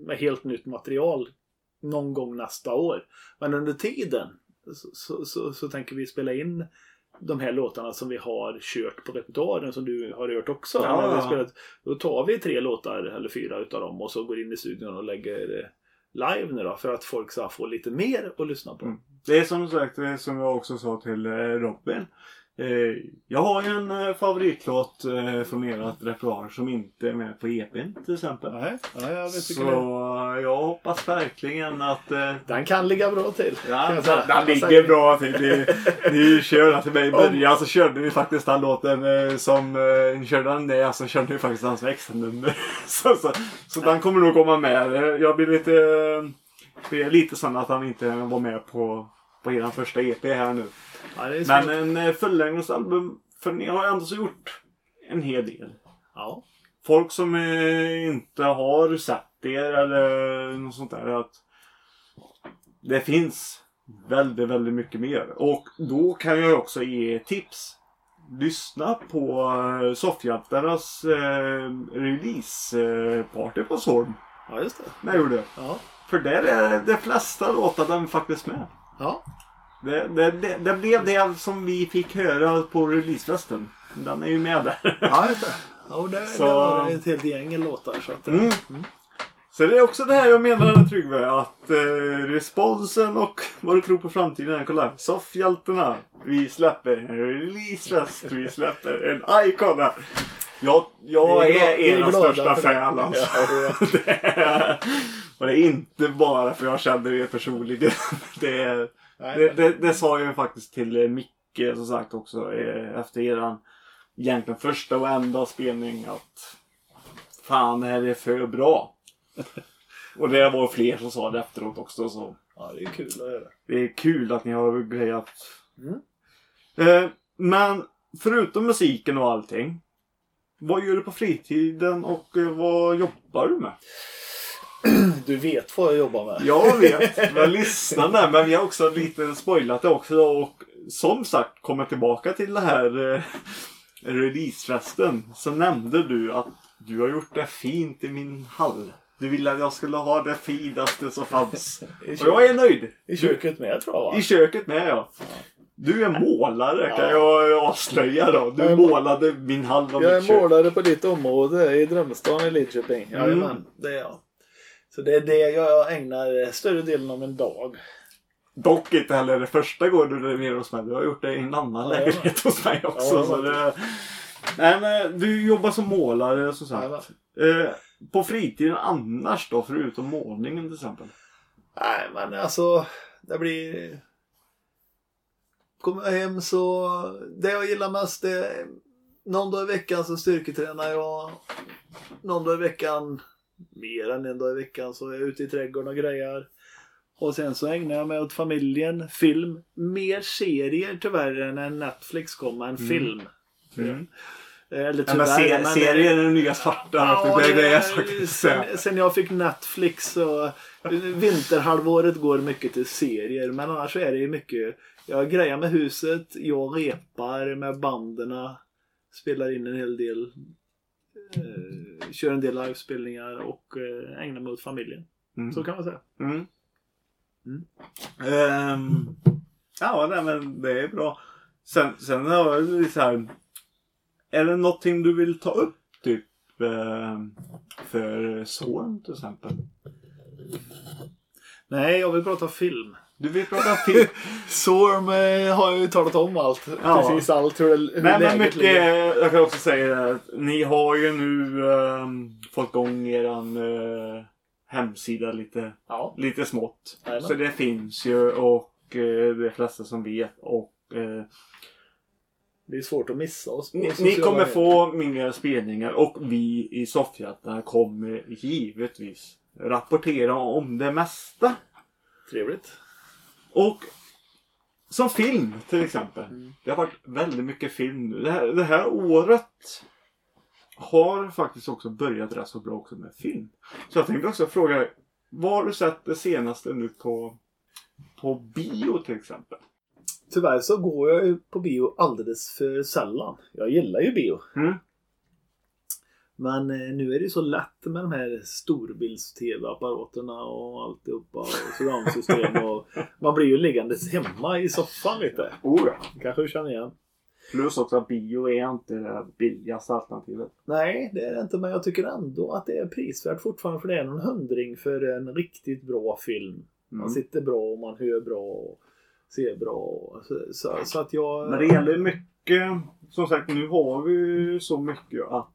med helt nytt material. Någon gång nästa år. Men under tiden... Så, så, så, så tänker vi spela in de här låtarna som vi har kört på repertoaren som du har hört också ja. När vi spelat, då tar vi tre låtar eller fyra utav dem och så går in i studion och lägger live nu då för att folk ska få lite mer att lyssna på mm. Det är som sagt, det är som jag också sa till Robin. Jag har ju en favoritlåt från ert repertoar som inte är med på E P:n till exempel. Nej, ja, jag vet inte. Så det. Jag hoppas verkligen att eh... den kan ligga bra till. Ja, den, den ligger bra till. Ni, ni körde till mig i början så körde ni faktiskt den låten eh, som eh, körde den där, så körde ni faktiskt hans växelnummer. så så, så den kommer nog komma med. Jag blir lite blir lite sån att han inte var med på på er första E P här nu. Ja, men en fullängdsalbum, för ni har ju ändå så gjort en hel del. Ja. Folk som eh, inte har sett er eller något sånt där, att det finns väldigt, väldigt mycket mer. Och då kan jag också ge tips. Lyssna på eh, Soffhjältarnas eh, releaseparty eh, på Sorm. Ja, just det. När gjorde det? Ja. För där är de flesta låtarna faktiskt med. Ja. Det, det, det, det blev det som vi fick höra på releasefesten. Den är ju med där. Ja, det är ja, det. Så... det var ett helt gäng låtar. Så, att... mm. Mm. Så det är också det här jag menar, Trygve. Att eh, responsen och vad du tror på framtiden. Kolla, Soffhjältarna. Vi släpper en releasefest. Vi släpper en icon. Jag, jag är, är era största fan. Alltså. Ja, det är... Och det är inte bara för jag känner er personligen. Det är... Det, det, det sa jag faktiskt till Micke som sagt också efter eran egentligen första och enda spelning, att fan är det för bra. Och det var fler som sa det efteråt också, så. Ja, det är kul att göra. Det är kul att ni har grejat. Mm. Eh, men förutom musiken och allting, vad gör du på fritiden och vad jobbar du med? Du vet vad jag jobbar med. Jag vet, jag lyssnar där. Men vi har också lite spoilat det också. Och som sagt, kommer tillbaka till det här eh, releasefesten. Så nämnde du att du har gjort det fint i min hall. Du ville att jag skulle ha det finaste som fanns. Och jag är nöjd. I köket med, tror jag, va? I köket med, ja. Du är målare, kan jag avslöja då. Du målade min hall och mitt kök. Jag är målare på ditt område i Drömstan i Lidköping. Ja, mm. Jajamän, det är jag. Så det är det jag ägnar större delen av en dag. Dock inte heller det första gången du är med hos mig. Du har gjort det i en annan lägenhet hos mig också. Ja, så det... Nej, men du jobbar som målare, så sagt. Eh, på fritiden annars då, förutom målningen till exempel? Nej, men alltså, det blir... Kommer jag hem så... Det jag gillar mest är... Någon dag i veckan så styrketränar jag. Någon dag i veckan... mer än en dag i veckan så är jag ute i trädgården och grejer. Och sen så ägnar jag mig åt familjen, film. Mer serier tyvärr när Netflix kommer en mm. film. Mm. Eller tyvärr. Men ser- men serier är den nya svarta. Ja, det, det är jag sen, sen jag fick Netflix så vinterhalvåret går mycket till serier. Men annars är det ju mycket. Jag grejer med huset, jag repar med banderna. Spelar in en hel del. Eh, kör en del livespelningar och eh, ägnar mig åt familjen. Mm. Så kan man säga. Mm. Mm. Um, ja, nej, men det är bra. Sen, sen är det så här, är det någonting du vill ta upp typ eh, för son till exempel? Nej, jag vill prata film. Du vill prata film. Sorm eh, har ju talat om allt. Ja. Precis allt. Hur, hur men, men mycket, ligger. Jag kan också säga att ni har ju nu eh, fått igång eran eh, hemsida lite, ja. Lite smått. Jajamän. Så det finns ju och eh, det är flesta som vet. Och, eh, det är svårt att missa oss. Ni, ni kommer få mindre spelningar och vi i Soffhjältarna kommer givetvis rapportera om det mesta. Trevligt. Och som film till exempel. Mm. Det har varit väldigt mycket film nu. Det här, det här året har faktiskt också börjat rätt så bra också med film. Så jag tänkte också fråga, vad har du sett det senaste nu på, på bio till exempel? Tyvärr så går jag ju på bio alldeles för sällan. Jag gillar ju bio. Mm. Men nu är det ju så lätt med de här storbilds-tv-apparaterna och alltihopa och surroundsystem. Och man blir ju liggandes hemma i soffan lite. Oh ja. Kanske känner igen. Plus också att bio är inte det billigaste alternativet. Nej, det är det inte. Men jag tycker ändå att det är prisvärt fortfarande. För det är en hundring för en riktigt bra film. Man mm. sitter bra och man hör bra. Och ser bra. Så, så, så att jag... Men det gäller mycket. Som sagt, nu har vi ju så mycket att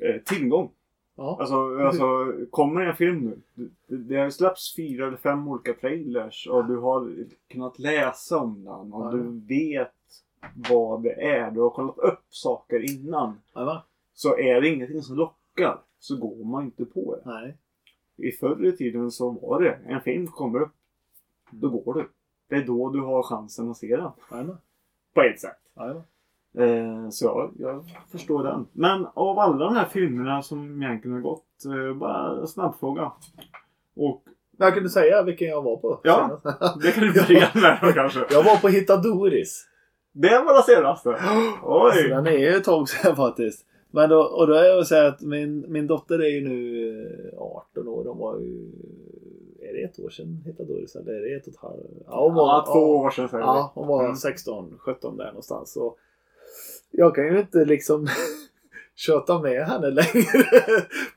eh, tillgång. Ja. Alltså, alltså, kommer en film nu? Det har släppts fyra eller fem olika trailers och du har kunnat läsa om den och ja, du vet vad det är. Du har kollat upp saker innan. Ja. Så är det ingenting som lockar så går man inte på det. Nej. I förr i tiden så var det en film kommer upp, då går du. Det är då du har chansen att se den. Ja. På ett sätt. Ja. Eh, så jag, jag förstår den. Men av alla de här filmerna som egentligen har gått, eh, bara snabbfråga. Och jag kunde säga vilken jag var på. Ja, det kan du börja med kanske. Jag var på Hitta Doris. Det var det senaste. Oj. Alltså, den är ju ett tag sedan faktiskt. Men då, och då är jag att säga att min, min dotter är ju nu arton år. De var ju... Är det ett år sedan Hitta Doris? Eller är det ett och ett halvt? Ja, var, ja två år sedan. Ja, hon var sexton sjutton där någonstans. Så jag kan ju inte liksom köta med henne längre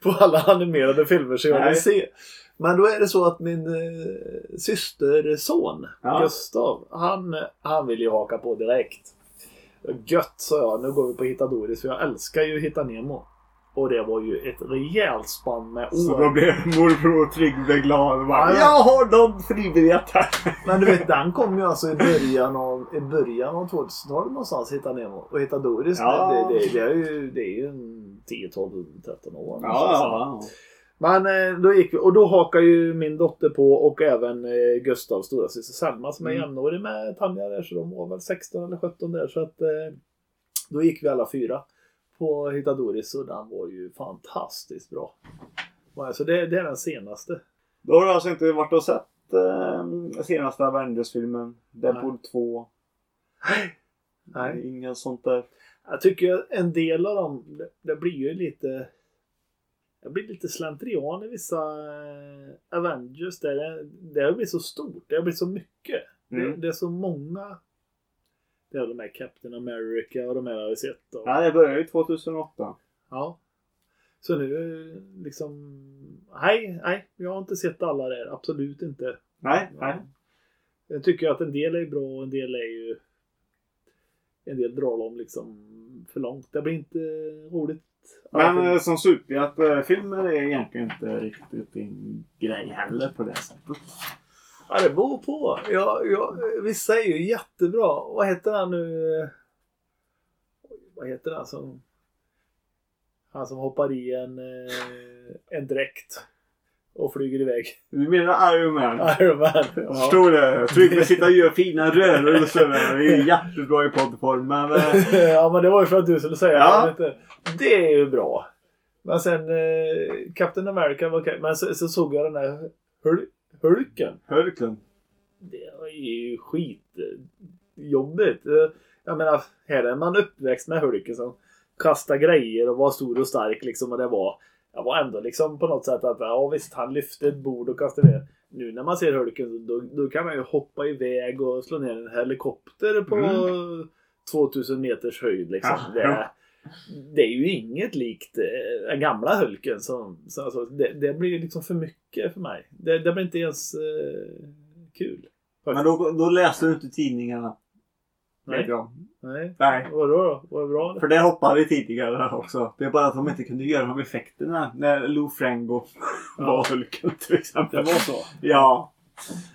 på alla animerade filmer som jag vill se. Men då är det så att min eh, systerson, ja, Gustav, han, han vill ju haka på direkt. Gött, sa jag. Nu går vi på Hitta Doris, för jag älskar ju Hitta Nemo. Och det var ju ett rejält spann med år. Så då blev morbror och Trygg blev glad och bara, ja, jag har de fribiljetter. Men du vet, den kom ju alltså i början av, i början av tvåtusentalet någonstans, Hitta Nemo. Och Hitta Doris, ja, det, det, det är ju, det är ju en tio, tolv, tretton år. Ja, ja. Men då gick vi, och då hakar ju min dotter på och även Gustav, stora syster Selma, som är mm. jämnårig med Tanja där, så de var väl sexton eller sjutton där, så att då gick vi alla fyra på Hitta Doris och den var ju fantastiskt bra. Alltså det, det är den senaste. Då har du alltså inte varit och sett eh, senaste Avengers-filmen, Deadpool två? Nej. Nej. Inget sånt där. Jag tycker en del av dem, det, det blir ju lite... Jag blir lite slentrian i vissa Avengers där det, det blir så stort, det blir så mycket. Mm. Det, det är så många. Det är de här Captain America och de här har vi sett. Och... Ja, det började ju tjugohundraåtta. Ja. Så nu liksom, nej, nej, jag har inte sett alla där, absolut inte. Nej, nej. Jag tycker att en del är bra och en del är ju, en del drar om liksom för långt. Det blir inte roligt. Men ja, som superhjältefilmer är egentligen inte riktigt en grej heller på det sättet. Ja, det beror på. Jag, jag, vissa är ju jättebra. Vad heter han nu? Vad heter han som... Han som hoppar i en, en dräkt och flyger iväg. Du menar Iron Man? Iron Man, ja. Förstår det. Trygg med sitta och göra fina rörelser. Det är jättebra i poddform. Men... ja, men det var ju för att du skulle säga. Ja. Det är ju bra. Men sen eh, Captain America var okej. Men så, så såg jag den där Hulken. Hulken. Det var ju skitjobbigt. Jag menar, här är man uppväxt med Hulken som kastar grejer och var stor och stark liksom. Och det var... Jag var ändå liksom på något sätt att ja visst, han lyfte ett bord och kastade ner. Nu när man ser Hulken då, då kan man ju hoppa iväg och slå ner en helikopter på mm. tvåtusen meters höjd liksom. Ah, det, ja. Det är ju inget likt den gamla Hulken. Som, så, alltså, det, det blir ju liksom för mycket för mig. Det, det blir inte ens eh, kul. Faktiskt. Men då, då läste du inte tidningarna. Nej. Jag. Nej. Nej. Vadå då? Vad bra det? För det hoppade tidigare också. Det är bara att de inte kunde göra de effekterna. När Lou Frango ja. var Hulken till exempel. Det var så? Ja.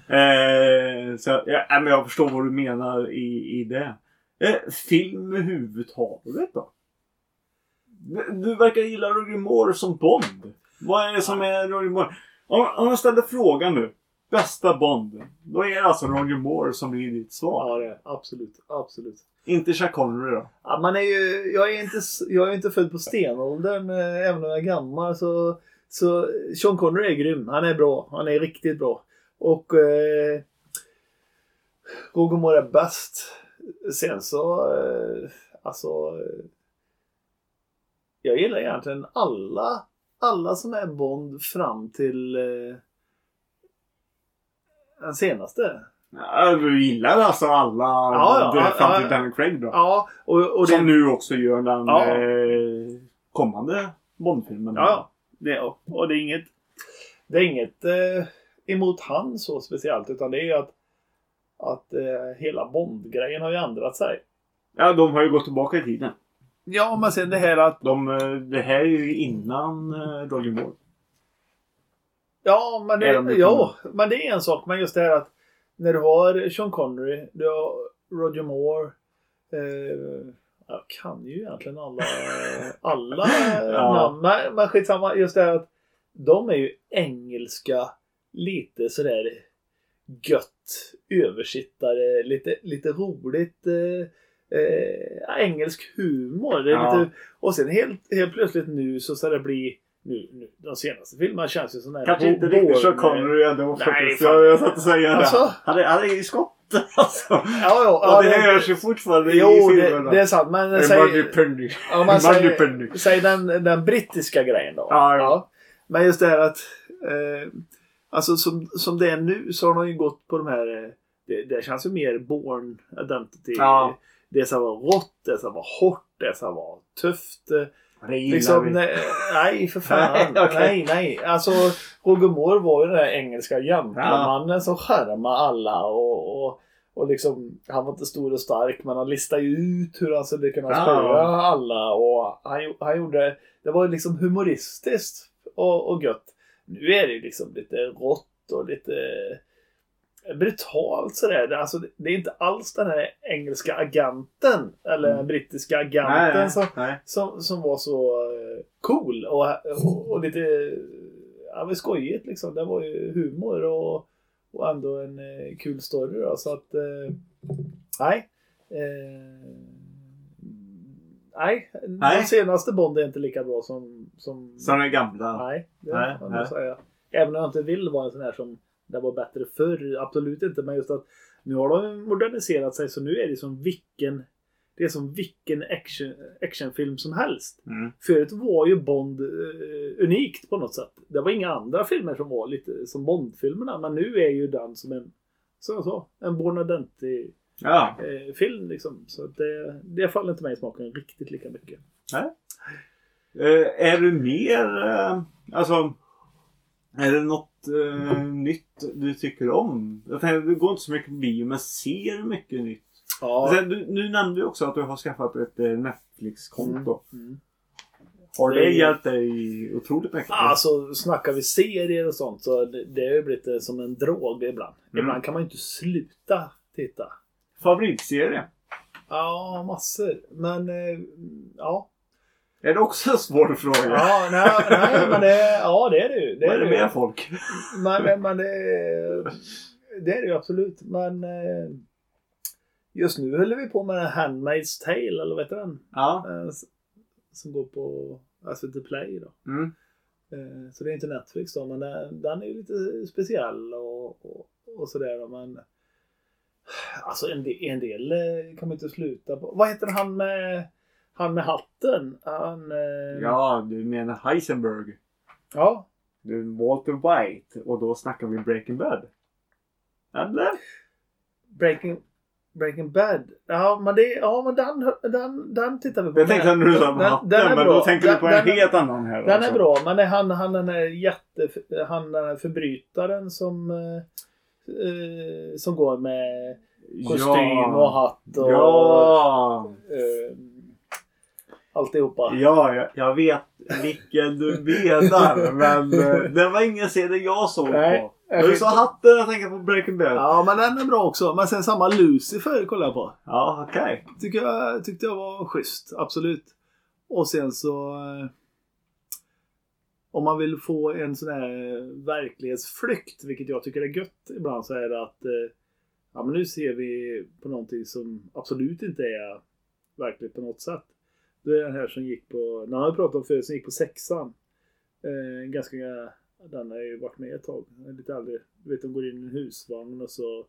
Eh, så, ja men jag förstår vad du menar i, i det. Eh, film med huvudtaget då? Du verkar gilla Roger Moore som Bond. Vad är det som är Roger Moore? Om, om jag ställer frågan nu. Bästa Bond. Då är det alltså Roger Moore som blir ditt svar. Ja, det är absolut, absolut. Inte Chuck Connery då? Ja, man är ju, jag är inte, jag är inte född på stenåldern, även om jag är gammal. Så, så Sean Connery är grym. Han är bra. Han är riktigt bra. Och eh, Roger Moore är bäst. Sen så, eh, alltså, jag gillar egentligen alla, alla som är Bond fram till... Eh, den senaste. Ja, du gillar alltså alla ja, ja, fram till ja, Daniel Craig då. Ja, och, och som det... nu också gör den ja. eh, kommande Bondfilmen. Ja, det, och, och det är inget det är inget eh, emot han så speciellt, utan det är ju att att eh, hela Bond-grejen har ju ändrat sig. Ja, de har ju gått tillbaka i tiden. Ja, men sen det här att de, det här är ju innan eh, Roger Moore. Ja, men det, de ja, men det är en sak. Men just det här att när du har Sean Connery, du har Roger Moore, eh, jag kan ju egentligen alla alla ja. namn. Men, men skitsamma, just det här att de är ju engelska lite sådär gött översittare, lite, lite roligt eh, eh, engelsk humor. Det är ja. lite, och sen helt, helt plötsligt nu så ska det bli nu, nu, de senaste filmerna känns ju sån här. Kanske inte riktigt så kommer du ändå. Nej, jag, jag satt och säger alltså, det. Han är, han är ju skott alltså. Ja, ja, och det här hörs ju fortfarande jo, i filmerna. Det, det är sant. Men säg, säg den, den brittiska grejen då. Ja, ja. Ja. Men just det här att eh, alltså som, som det är nu så har de ju gått på de här det, det känns ju mer Born Identity. Ja. Det som var rått, det som var hårt, det som var tufft. Liksom, nej, nej för fan. nej, okay. nej, nej. Alltså Roger Moore var ju den där engelska jämtlamannen ja. som skärmade alla och, och, och liksom han var inte stor och stark, men han listade ju ut hur han skulle kunna spöra ja. alla och han, han gjorde, det var ju liksom humoristiskt och, och gött. Nu är det ju liksom lite rått och lite brutalt sådär. Alltså, det är inte alls den här engelska agenten eller mm. brittiska agenten nej, som, nej. Som, som var så cool och, och, och lite ja, men skojigt liksom. Det var ju humor och, och ändå en eh, kul story då. Så att eh, nej eh, nej, nej. Den senaste Bond är inte lika bra som som, som den gamla. Nej, det, nej, nej. Säga. Även om jag inte vill vara en sån här som det var bättre förr, absolut inte, men just att nu har de moderniserat sig så nu är det som vilken det är som vilken action, actionfilm som helst. Mm. Förut var ju Bond eh, unikt på något sätt. Det var inga andra filmer som var lite som Bond-filmerna, men nu är ju den som en så så en Born Identity ja. eh, film liksom, så det det faller inte mig i smaken riktigt lika mycket. Nej. Eh, är du mer eh, alltså är det något eh, nytt du tycker om? Du går inte så mycket bio, men ser mycket nytt. Ja. Sen, du, nu nämnde du också att du har skaffat ett eh, Netflix-konto. Mm. Mm. Har det, det hjälpt dig otroligt mycket? Alltså, snackar vi serier och sånt så det, det har ju blivit som en drog ibland. Mm. Ibland kan man ju inte sluta titta. Favoritserie? Ja, massor. Men, eh, ja. Är det också en svår fråga? Ja, nej, nej, men det, ja, det är det ju. Det är det med folk? Men, men det, det är det ju absolut. Men just nu håller vi på med en Handmaid's Tale, eller vet du den? Ja. Som går på S V T Play då. Mm. Så det är inte Netflix då, men den, den är ju lite speciell och, och, och sådär. Men alltså en del, en del kan man inte sluta på. Vad heter han med... Han med hatten, han... Eh... Ja, du menar Heisenberg. Ja. Du Walter White, och då snackar vi Breaking Bad. Eller? Breaking, Breaking Bad. Ja, men, det, ja, men den, den, den tittar vi på. Jag tänkte när du sa med hatten, den men då tänker du på den, en helt annan här. Den alltså. Är bra, men han, han den här jätte... Han den här förbrytaren som... Eh, som går med kostym ja. och hatt och... Ja. Eh, alltihopa. Ja, jag, jag vet vilken du menar, men det var ingen serie jag såg nej, på. Jag du sa hatten, jag tänker på Breaking Bad. Ja, men den är bra också. Men sen samma Lucifer kollar jag på. Ja, okej. Okay. Tycker jag, tyckte jag var schysst, absolut. Och sen så... Om man vill få en sån här verklighetsflykt, vilket jag tycker är gött ibland, så är det att ja, men nu ser vi på någonting som absolut inte är verkligt på något sätt. Det är den här som gick på, när jag pratade om förut, som gick på sexan. Eh, ganska, den har ju varit med ett tag. Lite aldrig, du vet, de går in i en husvagn och så,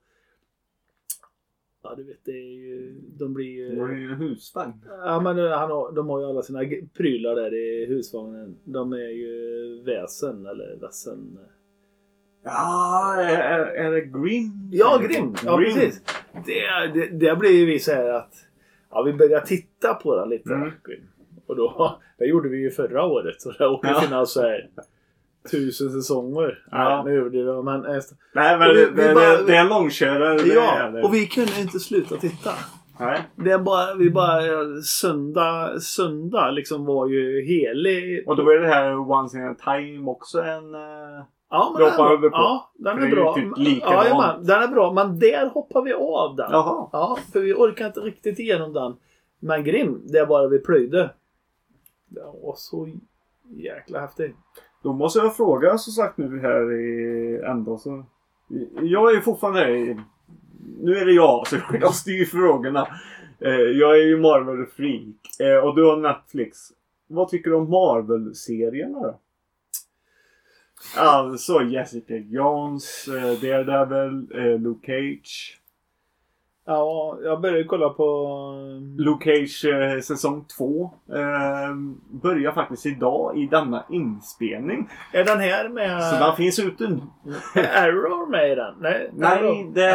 ja du vet, det är ju, de blir ju... Går in i en husvagn? Ja, men han har, de har ju alla sina prylar där i husvagnen. De är ju väsen, eller väsen... Ja, är, är det Grimm? Ja, Grimm, ja precis. Det, det, det blir ju vi så här att... Ja, vi började titta på den lite. Mm. Och då, det gjorde vi ju förra året. Så det åker ja. finnas så här. tusen säsonger. Ja. Nej, nu överdriver jag. Men, nej, men vi, det, vi bara, det är en långkörare. Ja, det. Och vi kunde inte sluta titta. Nej. Det är bara, vi bara söndag, söndag liksom var ju helig. Och då var det här Once in a Time också en... Ja, men den, på. Ja, den är, är bra. Typ ja, ja, den är bra, men där hoppar vi av den. Jaha. Ja, för vi orkar inte riktigt igenom den. Men grym, det är bara vi plöjde. Det var så jäkla häftigt. Då måste jag fråga så sagt nu här i ändå så. Jag är ju fortfarande i... Nu är det jag, så jag styr frågorna. Jag är ju Marvel-freak. Och du har Netflix. Vad tycker du om Marvel-serierna då? Alltså Jessica Jones, Daredevil, Luke Cage. Ja, jag började kolla på... Luke Cage säsong två. Börjar faktiskt idag i denna inspelning. Är den här med... Så den finns ute nu. Arrow med i den? Nej, Nej det,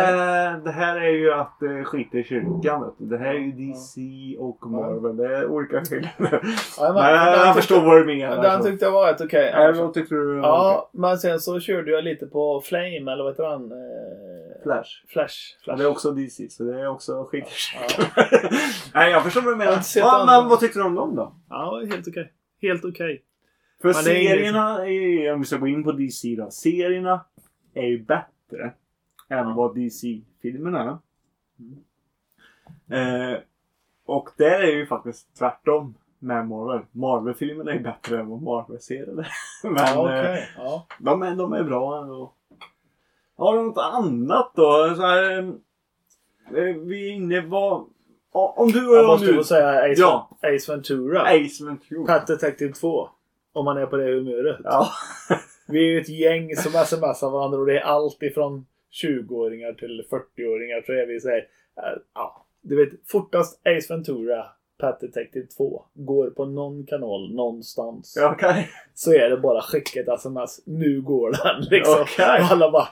det här är ju att skita i kyrkan. Det här är ju D C och Marvel. Det är olika filmer. Ja, men, jag jag tyckte, förstår vad du menar. Den tyckte jag var rätt okej. Okay. Arrow tyckte du... Ja, okay. Men sen så körde jag lite på Flame eller vad heter han... Flash. Flash. Flash. Det är också D C, så det är också skit. Ja, ja. Nej, jag förstår vad du menar. Ja, men vad tyckte du om dem då? Ja, helt okej. Okay. Helt okej. Okay. För men serierna, är, om vi ska gå in på D C då. Serierna är ju bättre än vad D C-filmerna är. Mm. Eh, och där är ju faktiskt tvärtom med Marvel. Marvel-filmerna är bättre än vad Marvel-serierna men ja, okay. Ja. de, är, de är bra ändå. Har du något annat då? Så här, vi är inne på... Om du och jag, jag måste nu... säga Ace, ja. Ace Ventura. Ace Ventura. Pet Detective två. Om man är på det humöret. Ja. Vi är ju ett gäng som smsar varandra. Och det är allt ifrån tjugo-åringar till fyrtio-åringar. Så är vi säger, ja, du vet, fortast Ace Ventura, Pet Detective två. Går på någon kanal någonstans. Okay. Så är det bara skicka ett sms. Nu går den. Liksom. Okay. Och alla bara...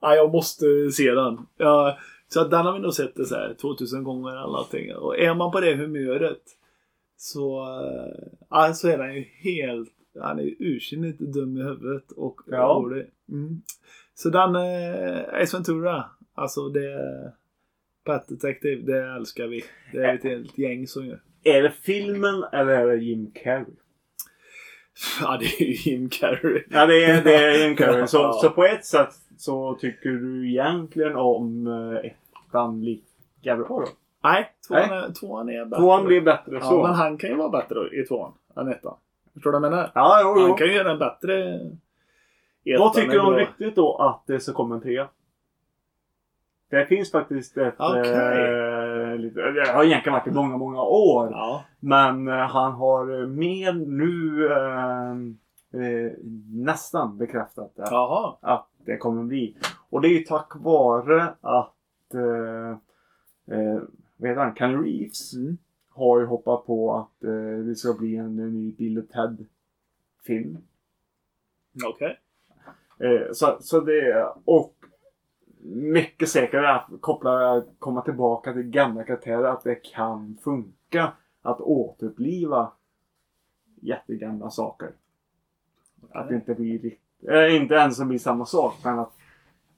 Ja, jag måste se den. Ja, så att den har vi nog sett det så här tvåtusen gånger eller allting. Och är man på det humöret så, ja, så är den ju helt... Han är ju ursinnigt dum i huvudet och ja. Rolig. Mm. Så den eh, Ace Ventura, alltså det Pet Detective, det älskar vi. Det är ett helt gäng som gör. Är det filmen eller är det Jim Carrey? Ja, det är ju Jim Carrey. Ja, det är, det är Jim Carrey. Så, ja. Så på ett sätt så tycker du egentligen om ettan lika bra då? Nej, tvåan, Nej. Är, tvåan är bättre. Tvåan blir bättre så. Ja, men han kan ju vara bättre i tvåan än ettan. Förstår du vad jag menar? Ja, jo, jo. Han kan ju göra en bättre ettan. Vad tycker du om riktigt då att det så kommer en trea? Det finns faktiskt ett... Okay. Eh, lite, jag har egentligen varit i många, många år. Ja. Men eh, han har med nu eh, eh, nästan bekräftat det. Jaha. Att det kommer bli. Och det är ju tack vare att eh, eh, vet han, Ken Reeves mm. har ju hoppat på att eh, det ska bli en, en ny Bill och Ted-film. Okej. Okay. Eh, så, så det... Och mycket säkert att koppla, komma tillbaka till gamla karaktärer, att det kan funka att återuppliva jättegamla saker. Att det inte blir äh, inte ens som blir samma sak, men att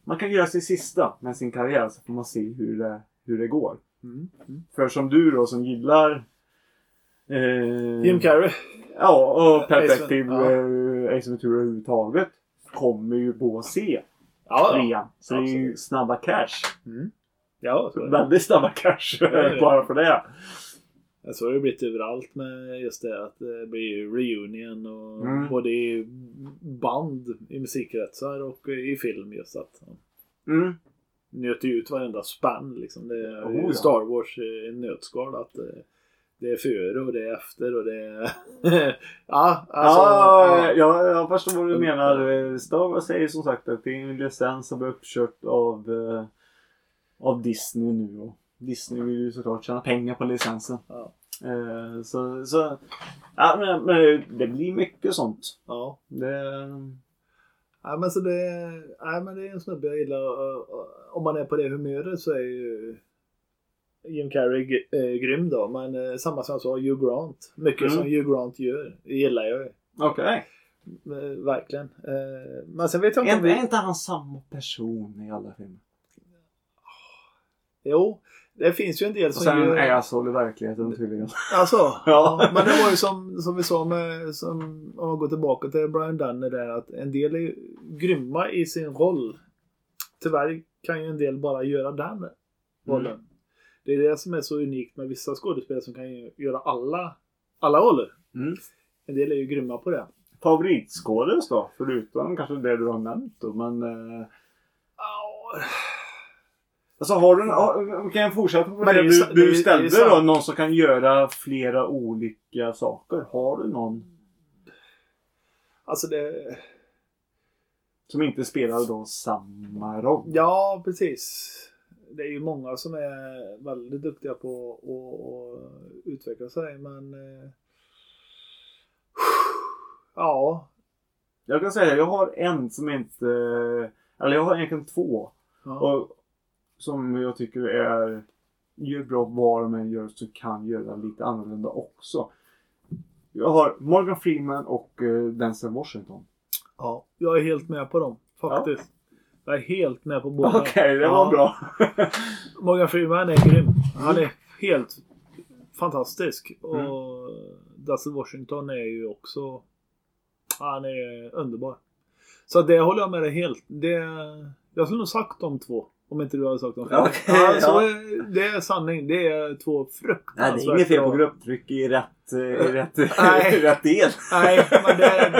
man kan göra sig sista med sin karriär så får man se hur det, hur det går. Mm. Mm. För som du då som gillar eh, Jim Carrey. Ja, och Perspektiv Ace Ventura överhuvudtaget kommer ju på att se. Ja, ja. Så absolut. Det är ju snabba cash. Mm. Ja, så är det. Väldigt snabba cash ja, det det. Bara för det. Jag tror det har blivit överallt med just det att det blir reunion och mm. både i band i musikrättsar och i film just att mm. nöter ut varenda spann liksom. Det är oh, ja. Star Wars nötskal att det är före och det är efter och det är... ja, alltså... Ja, jag, jag förstår vad du menar. Star Wars säger som sagt att det är en licens som är uppköpt av, eh, av Disney nu. Och Disney vill ju såklart tjäna pengar på licensen. Ja. Eh, så, så, ja, men, men det blir mycket sånt. Ja. Det... Ja, men så det, ja, men det är en snubbe jag gillar. Om man är på det humöret så är ju... Jim Carrey äh, grym då. Men äh, samma som jag sa, Hugh Grant. Mycket mm. som Hugh Grant gör gillar jag ju. Okej. verkligen. Men sen vet jag inte om vi... Är inte han samma person i alla filmer? Jo, det finns ju en del som... Och sen ju... är jag så i verkligheten tydligen. Alltså, ja. Men det var ju som, som vi sa med, som, om man går tillbaka till Brian Danner där, att en del är grymma i sin roll. Tyvärr kan ju en del bara göra den rollen. Mm. Det är det som är så unikt med vissa skådespelare som kan ju göra alla, alla roller. Mm. En del är ju grymma på det. Favoritskådespelare då? Förutom kanske det du har nämnt då, men... Eh... Oh. Alltså har du en, kan jag fortsätta på det? Du, du ställde då någon som kan göra flera olika saker. Har du någon? Alltså det... Som inte spelar då samma roll. Ja, precis. Det är ju många som är väldigt duktiga på att utveckla sig, men... Ja. Jag kan säga, jag har en som inte... Eller jag har egentligen två. Ja. Och... Som jag tycker är gör bra vad man gör så kan göra lite annorlunda också. Jag har Morgan Freeman och uh, Denzel Washington. Ja, jag är helt med på dem faktiskt. Ja. Jag är helt med på båda. Okej, okay, det var ja. bra. Morgan Freeman är grym. Han är helt fantastisk. Och mm. Denzel Washington är ju också... Han är underbar. Så det håller jag med dig helt. Det... Jag skulle nog sagt de två. Om inte du har sagt något. Okay, ja, så ja. Det är sanning. Det är två fruktansvärt. Nej, det är inget fel på grupptryck i rätt, i rätt, i rätt del. Nej, men där,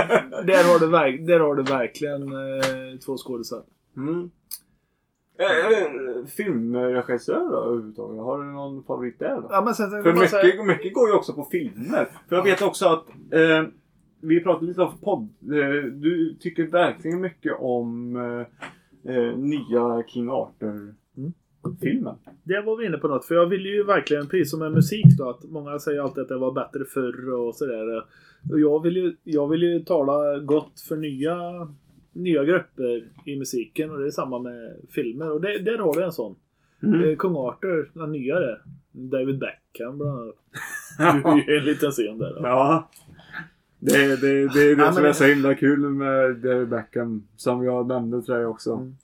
där, har du, där har du verkligen eh, två skådisar. Mm. Äh, filmregissör då överhuvudtaget. Har du någon favorit där då? Ja, men sen, sen, För mycket, säga... mycket går ju också på filmer. För jag vet också att eh, vi pratade lite om podd. Eh, du tycker verkligen mycket om... Eh, Eh, nya King Arthur-filmen. Mm. Det var vi inne på något. För jag ville ju verkligen, precis som med musik då, att många säger alltid att det var bättre förr och sådär. Och jag vill ju, jag vill ju tala gott för nya, nya grupper i musiken. Och det är samma med filmer. Och det, där har vi en sån. Mm. Eh, Kung Arthur, den nya där. David Beckham bland annat. Det är en liten scen där. Då. Ja. Det är det, det, det ah, som men... är så himla kul med David Beckham, som jag nämnde till dig också. Mm.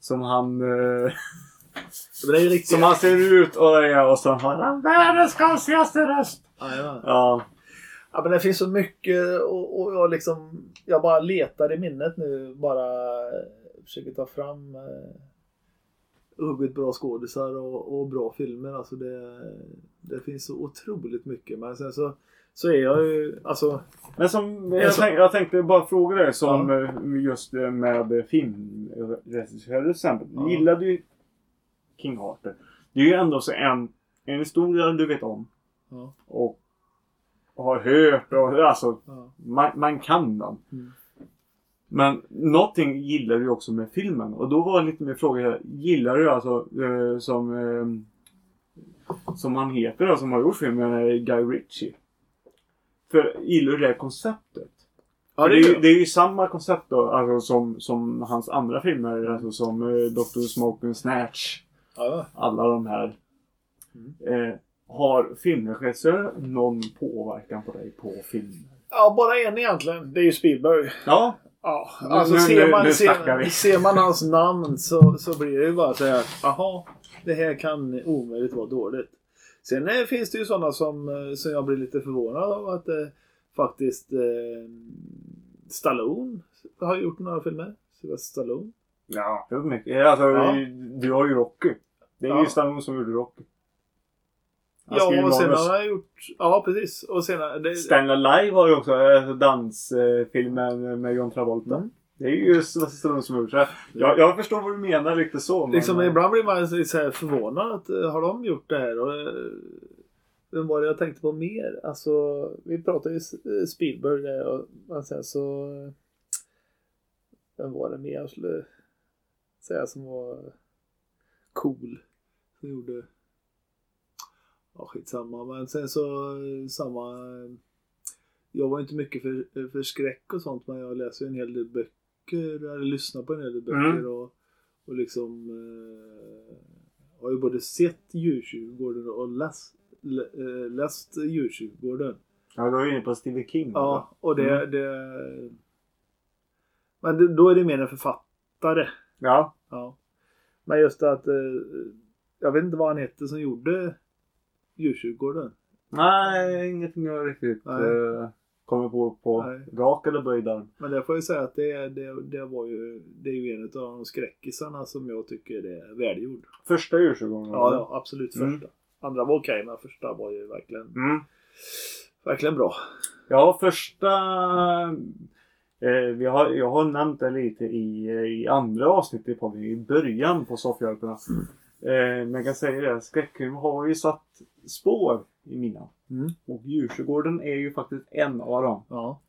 Som han eh... det är riktigt... som han ser ut och, ja, och så har han världens konstigaste röst. Ah, ja. Ja. Ja, men det finns så mycket och, och jag liksom jag bara letar i minnet nu, bara försöker ta fram eh, bra skådisar och, och bra filmer. Alltså det, det finns så otroligt mycket, men sen så Så är jag ju, alltså... Men som, jag, tänkte, jag tänkte bara fråga dig som ja. just med filmregissörer till exempel. Ja. Gillar du King Arthur? Det är ju ändå så en, en historia du vet om. Ja. Och har hört och alltså, ja. man, man kan den. Mm. Men någonting gillar du också med filmen. Och då var det lite mer fråga, gillar du alltså eh, som eh, som han heter då, som har gjort filmen, Guy Ritchie? För gillar det konceptet. Ja, det, är ju, det är ju samma koncept då, alltså, som, som hans andra filmer. Alltså, som eh, doktor Smoke and Snatch. Ja. Alla de här. Mm. Eh, har filmregissör någon påverkan på dig på filmen? Ja, bara en egentligen. Det är ju Spielberg. Ja. Ja, alltså nu, ser, man, nu, ser, ser man hans namn så, så blir det ju bara så här. Jaha, det här kan omöjligt vara dåligt. Sen nej, finns det ju sådana som, som jag blir lite förvånad av att eh, faktiskt eh, Stallone har gjort några filmer. Sylvester Stallone. Ja, hur mycket. Alltså, ja. Du har ju Rocky. Det är ja. ju Stallone som gjorde Rocky. Han ja, och sen har jag gjort... Ja, precis. Och sen, det... Stand Alive har ju också alltså, dansfilmen med John Travolta. Mm. Det är ju Stallone som gjorde så här. Jag, jag förstår vad du menar lite så. Men... Liksom, ibland blir man så här förvånad att har de gjort det här? Och, vem var det jag tänkte på mer? Alltså, vi pratade ju Spielberg där och, och sen så vem var det mer jag skulle säga som var cool? Som gjorde ja, skitsamma. Men sen så samma... Jag var inte mycket för, för skräck och sånt, men jag läser en hel del böcker eller lyssnar på en hel del böcker mm. och, och liksom eh, har ju både sett djurtjuvgården och läst, lä, äh, läst djurtjuvgården. Ja, då är ju inne på Stephen King. Ja, va? Och det, mm. det Men då är det mer en författare. Ja. Ja. Men just att eh, jag vet inte vad han hette som gjorde djurkyrkogården. Nej, ingenting jag riktigt eh, kommer på på Nej. Rak eller böjdan. Men det får jag säga att det, det, det var ju det är ju en av de skräckisarna som jag tycker det är välgjord. Första djurkyrkogården. Ja, ja, absolut första. Mm. Andra var okej, men första var ju verkligen mm. verkligen bra. Ja, första eh, vi har, jag har nämnt det lite i, i andra avsnittet på i början på Soffhjältarna. Mm. Eh, men jag kan säga det, skräckfilm har ju satt spår i mina. Mm. Och djurkyrkogården är ju faktiskt en av dem. Ja.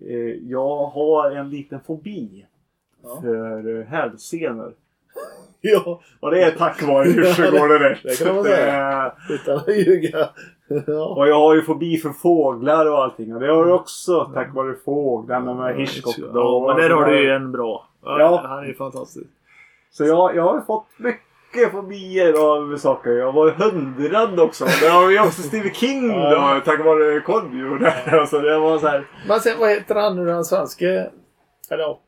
Eh, jag har en liten fobi ja. för hälscener. Ja, och det är tack vare djurkyrkogården det. Det kan man säga. Utan att ljuga. Ja. Och jag har ju fobi för fåglar och allting. Och det har jag också tack vare fåglarna med Hitchcock. Ja, men där har du ju en bra. Ja. Han är ju fantastisk. Så jag, jag har fått mycket fobier av saker. Jag var hundrad också. Jag har ju också Steve King då, tack vare Kodjord. Så det var så här. Men sen, vad heter han nu? Han svenske? Eller ja,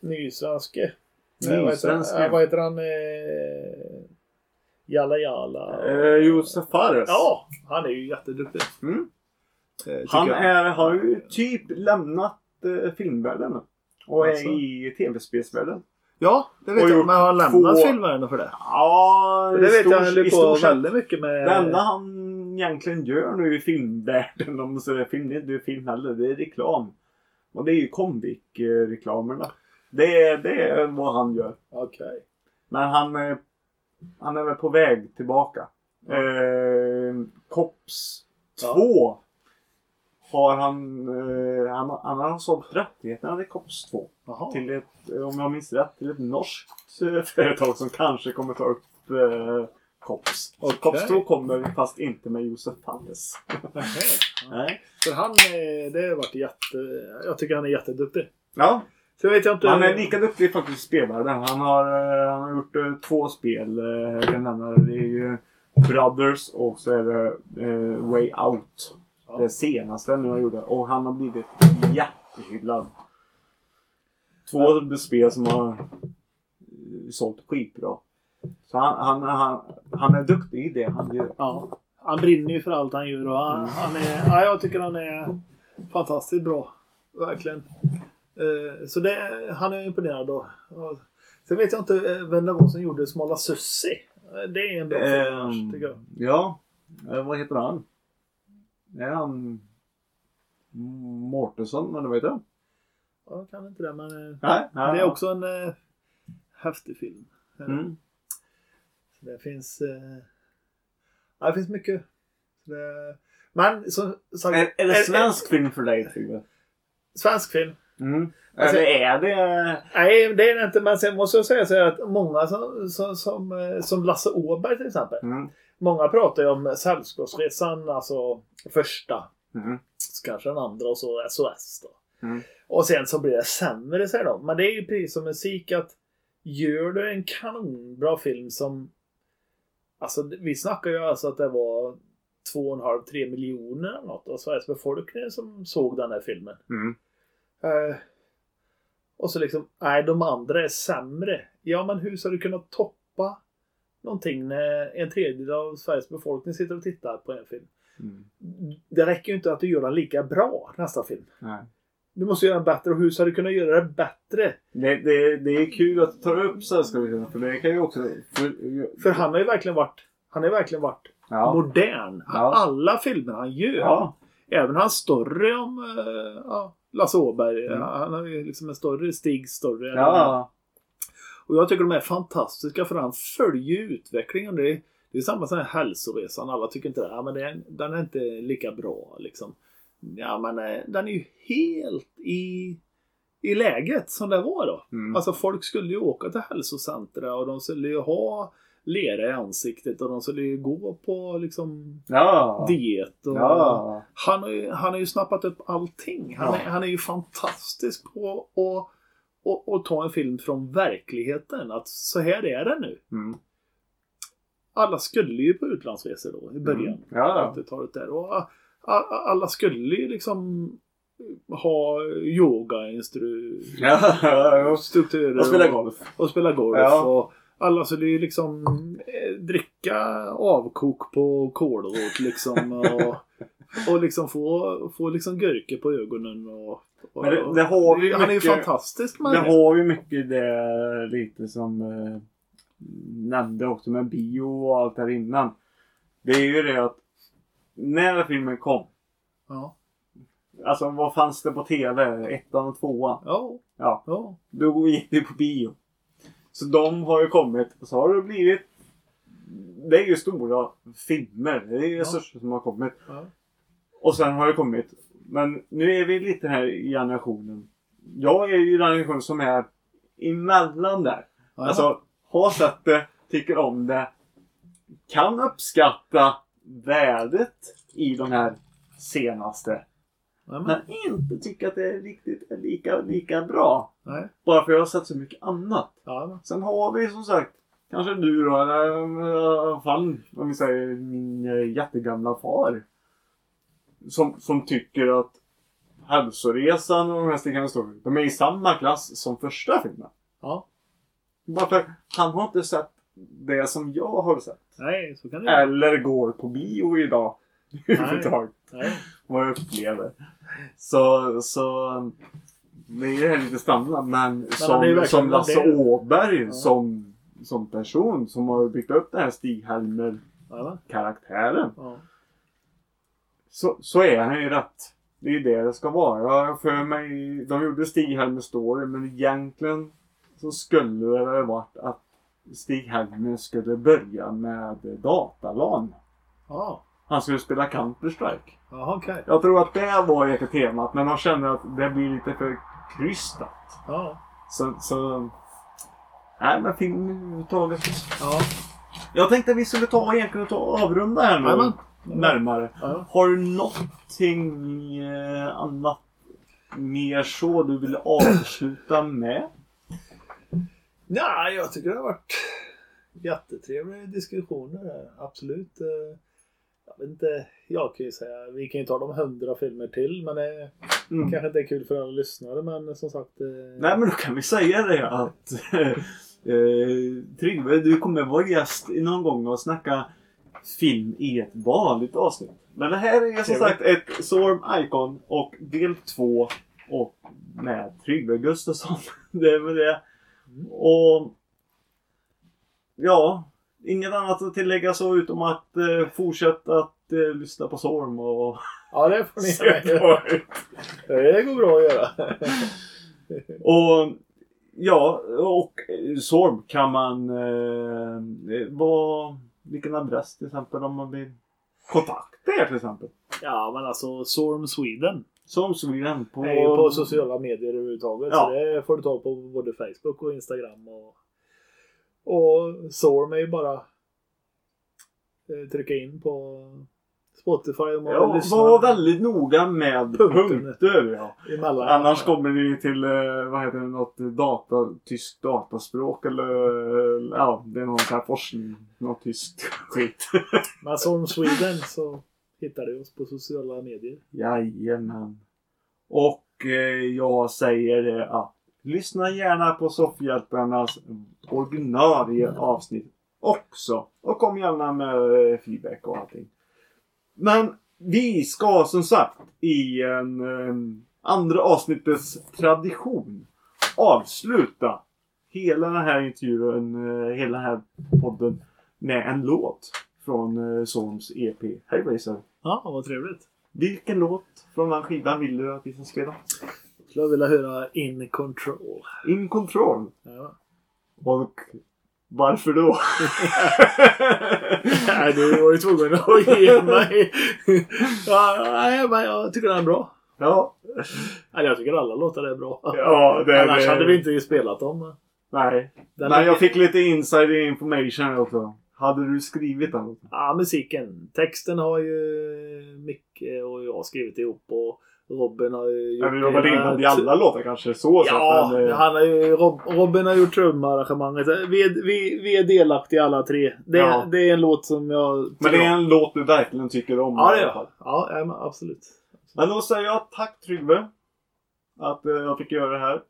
nysvenske. Nej, vad, heter, vad heter han? Jalla Jalla. Eh, Josef Fares. Ja, han är ju jätteduktig. Mm. Eh, han är, har ju typ lämnat eh, filmvärlden. Och alltså. Är i tv-spelsvärlden. Ja, det vet och jag. Men har han lämnat få... filmvärlden för det? Ja, för det vet stor, jag. Han är på väldigt mycket med... Det enda han egentligen gör nu i filmvärlden. Om så är film, det är film heller. Det är reklam. Och det är ju Comviq-reklamerna. Det, det är vad han gör. Okej. Okay. Men han är, han är väl på väg tillbaka. Ja. Eh, Kops ja. två har han, eh, han, han har sålt rättigheterna till Kops två. Aha. Till ett, om jag minns rätt, till ett norskt eh, företag som kanske kommer ta upp eh, Kops. Okay. Kops två kommer fast inte med Josef Palles. Okay. Ja. Nej. För han, det har varit jätte, jag tycker han är jätteduktig. Ja. Så vet jag inte. Han är lika duktig faktiskt spelare. Han har, han har gjort två spel. Jag kan nämna det. Det är ju Brothers och så är det eh, Way Out. Ja. Det senaste nu han gjorde. Och han har blivit jättehyllad. Två ja. spel som har sålt skitbra. Så han, han, han, han är duktig i det han gör. Ja. Han brinner ju för allt han gör. Och han, mm. han är, ja, jag tycker han är fantastiskt bra. Verkligen. Så det, han är imponerad då. Sen vet jag inte vem det var som gjorde Smala Sussi. Det är en bra film ähm, tycker jag. Ja, vad heter han? Är han Mårtensson, men det vet jag. Jag kan inte det, men nej, nej, det är också en äh, häftig film. Mm. Så det finns äh, det finns mycket. Så det, men som sagt, är, är det svensk är, film för dig tycker jag? Svensk film. Mm. Alltså, eller är det? Nej, det är det inte. Men sen måste jag säga så att många som, som, som, som Lasse Åberg till exempel mm. många pratar ju om Sällskapsresan, alltså första mm. kanske den andra och så S O S då. Mm. Och sen så blir det sämre, säger de. Men det är ju precis som musik att gör du en kanonbra film som alltså vi snackar ju alltså att det var två och en halv, tre miljoner eller något av Sveriges befolkning som såg den här filmen. Mm. Uh, och så liksom nej, de andra är sämre. Ja, men hur ska du kunna toppa någonting när en tredjedel av Sveriges befolkning sitter och tittar på en film? Mm. Det räcker ju inte att du gör den lika bra nästa film. Nej. Du måste göra den bättre. Och hur ska du kunna göra det bättre? Det, det, det är kul att ta upp så här, ska vi säga. För det kan ju också för, för han har ju verkligen varit han har ju verkligen varit ja. modern. Ja. Alla filmer han gör ja. även han större om uh, ja Lasse Åberg, mm. han har ju liksom en större stig, större. Ja. Och jag tycker de är fantastiska för han följer utvecklingen. Det är, det är samma som Hälsoresan. Alla tycker inte det. Ja, men det, den är inte lika bra liksom. Ja, men den är ju helt i, i läget som det var då. Mm. Alltså folk skulle ju åka till hälsocentra och de skulle ju ha lera i ansiktet och de skulle ju gå på liksom ja. diet och ja. han har ju, han har ju snappat upp allting. Han, ja. är, han är ju fantastisk på att och, och, och ta en film från verkligheten att så här är det nu. Mm. Alla skulle ju på utlandsresor då i början. Mm. Ja. Att det tar det där. Och alla skulle ju liksom ha yoga-instru- ja, strukturer och spela golf. Och, och spela golf ja. Och alla, så det är liksom eh, dricka avkok på kolvåt liksom och, och liksom få få liksom gurka på ögonen och, och men det, det har vi han mycket, är ju fantastisk man. Det har ju mycket det lite som eh, nämnde också med bio och allt där innan. Det är ju det att när filmen kom. Ja. Alltså vad fanns det på tv? Ettan och tvåan. Ja. Ja. Ja. Då gick vi på bio. Så de har ju kommit och så har det blivit. Det är ju stora filmer. Det är ju resurser ja. Som har kommit. Ja. Och sen har det kommit. Men nu är vi lite den här generationen. Jag är ju den generationen som är emellan där. Ja. Alltså har sett det, tycker om det. Kan uppskatta värdet i de här senaste. Nej, men inte tycker att det är riktigt lika, lika bra. Nej. Bara för jag har sett så mycket annat. Ja, sen har vi som sagt kanske du då eller fan, om vi säger min jättegamla far som, som tycker att Hälsoresan och de här stickarna står, de är i samma klass som första filmen. Ja. Bara för han har inte sett det som jag har sett. Nej, så kan det. Eller går på bio idag. Nej. Nej. Vad jag upplever. Så, så det är ju lite standard. Men, men som, som Lasse det... Åberg ja. som, som person som har byggt upp den här Stig-Helmer-karaktären ja. så, så är han ju rätt. Det är ju det det ska vara för mig. De gjorde Stig-Helmer-story, men egentligen så skulle det ha varit att Stig-Helmer skulle börja med datalan. Ja. Han skulle spela Counter-Strike. Aha, okay. Jag tror att det var ett temat. Men han kände att det blir lite för krystat. Ja. Så, så... Nej, men filmen taget. Ja. Jag tänkte att vi skulle ta egentligen och avrunda här nu. Ja, närmare. Ja. Har du någonting annat mer så du vill avsluta med? Nej, jag tycker det har varit jättetrevliga diskussioner. Absolut. Jag vet inte, jag kan ju säga, vi kan ju ta de hundra filmer till, men det mm. kanske inte är kul för alla lyssnare, men som sagt... Eh... Nej, men då kan vi säga det att eh, Trygve, du kommer vara gäst någon gång och snacka film i ett vanligt avsnitt. Men det här är som sagt ett Sorm Icon och del två och med Trygve Gustafsson, det är väl det. Och ja... Inget annat att tillägga så utom att eh, fortsätta att eh, lyssna på Sorm och... Ja, det får ni göra. Det går bra att göra. Och ja, och Sorm kan man... Eh, vad, vilken adress till exempel om man vill kontakta er till exempel? Ja, men alltså Sorm Sweden. Som Sweden på... Nej, på sociala medier överhuvudtaget. Ja. Så det får du ta på både Facebook och Instagram och... Och Sorm är ju bara eh, trycka in på Spotify om man ja, lyssnar. Var väldigt noga med punkter. Ja. Annars kommer vi till eh, vad heter det, något data, tyskt dataspråk. Eller ja, det är någon här forskning. Något tyskt skit. Men Sorm Sweden så hittar du oss på sociala medier. Jajamän. Och eh, jag säger det att lyssna gärna på Soffhjältarnas ordinarie avsnitt också. Och kom gärna med feedback och allting. Men vi ska som sagt i en um, andra avsnittets tradition avsluta hela den här intervjun, uh, hela den här podden med en låt från uh, Sorms E P. Hej Racer. Ja, vad trevligt. Vilken låt från den skivan vill du att vi ska spela? Jag vill höra In Control. In Control? Ja. Och varför då? Nej, du var ju tvungen att ge mig. Ja, men jag tycker den är bra. Ja. Nej, jag tycker alla låtar är bra. Ja, det är annars det. Hade vi inte spelat dem. Nej. Den Nej, är... jag fick lite inside information också. Hade du skrivit den? Ja, musiken. Texten har ju Micke och jag skrivit ihop och Robin har ju gjort... Men Robin har innan de alla låtar kanske så. Ja, så att den, han har ju, Rob, Robin har gjort trumarrangemanget. Vi, vi, vi är delaktiga alla tre. Det, ja. Det är en låt som jag... Men det är om. En låt du verkligen tycker om. Ja, det är. Ja, absolut. Men då säger jag tack Trygve att jag fick göra det här.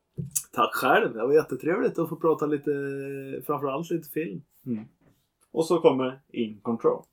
Tack själv, det var jättetrevligt att få prata lite, framförallt lite film. Mm. Och så kommer In Control.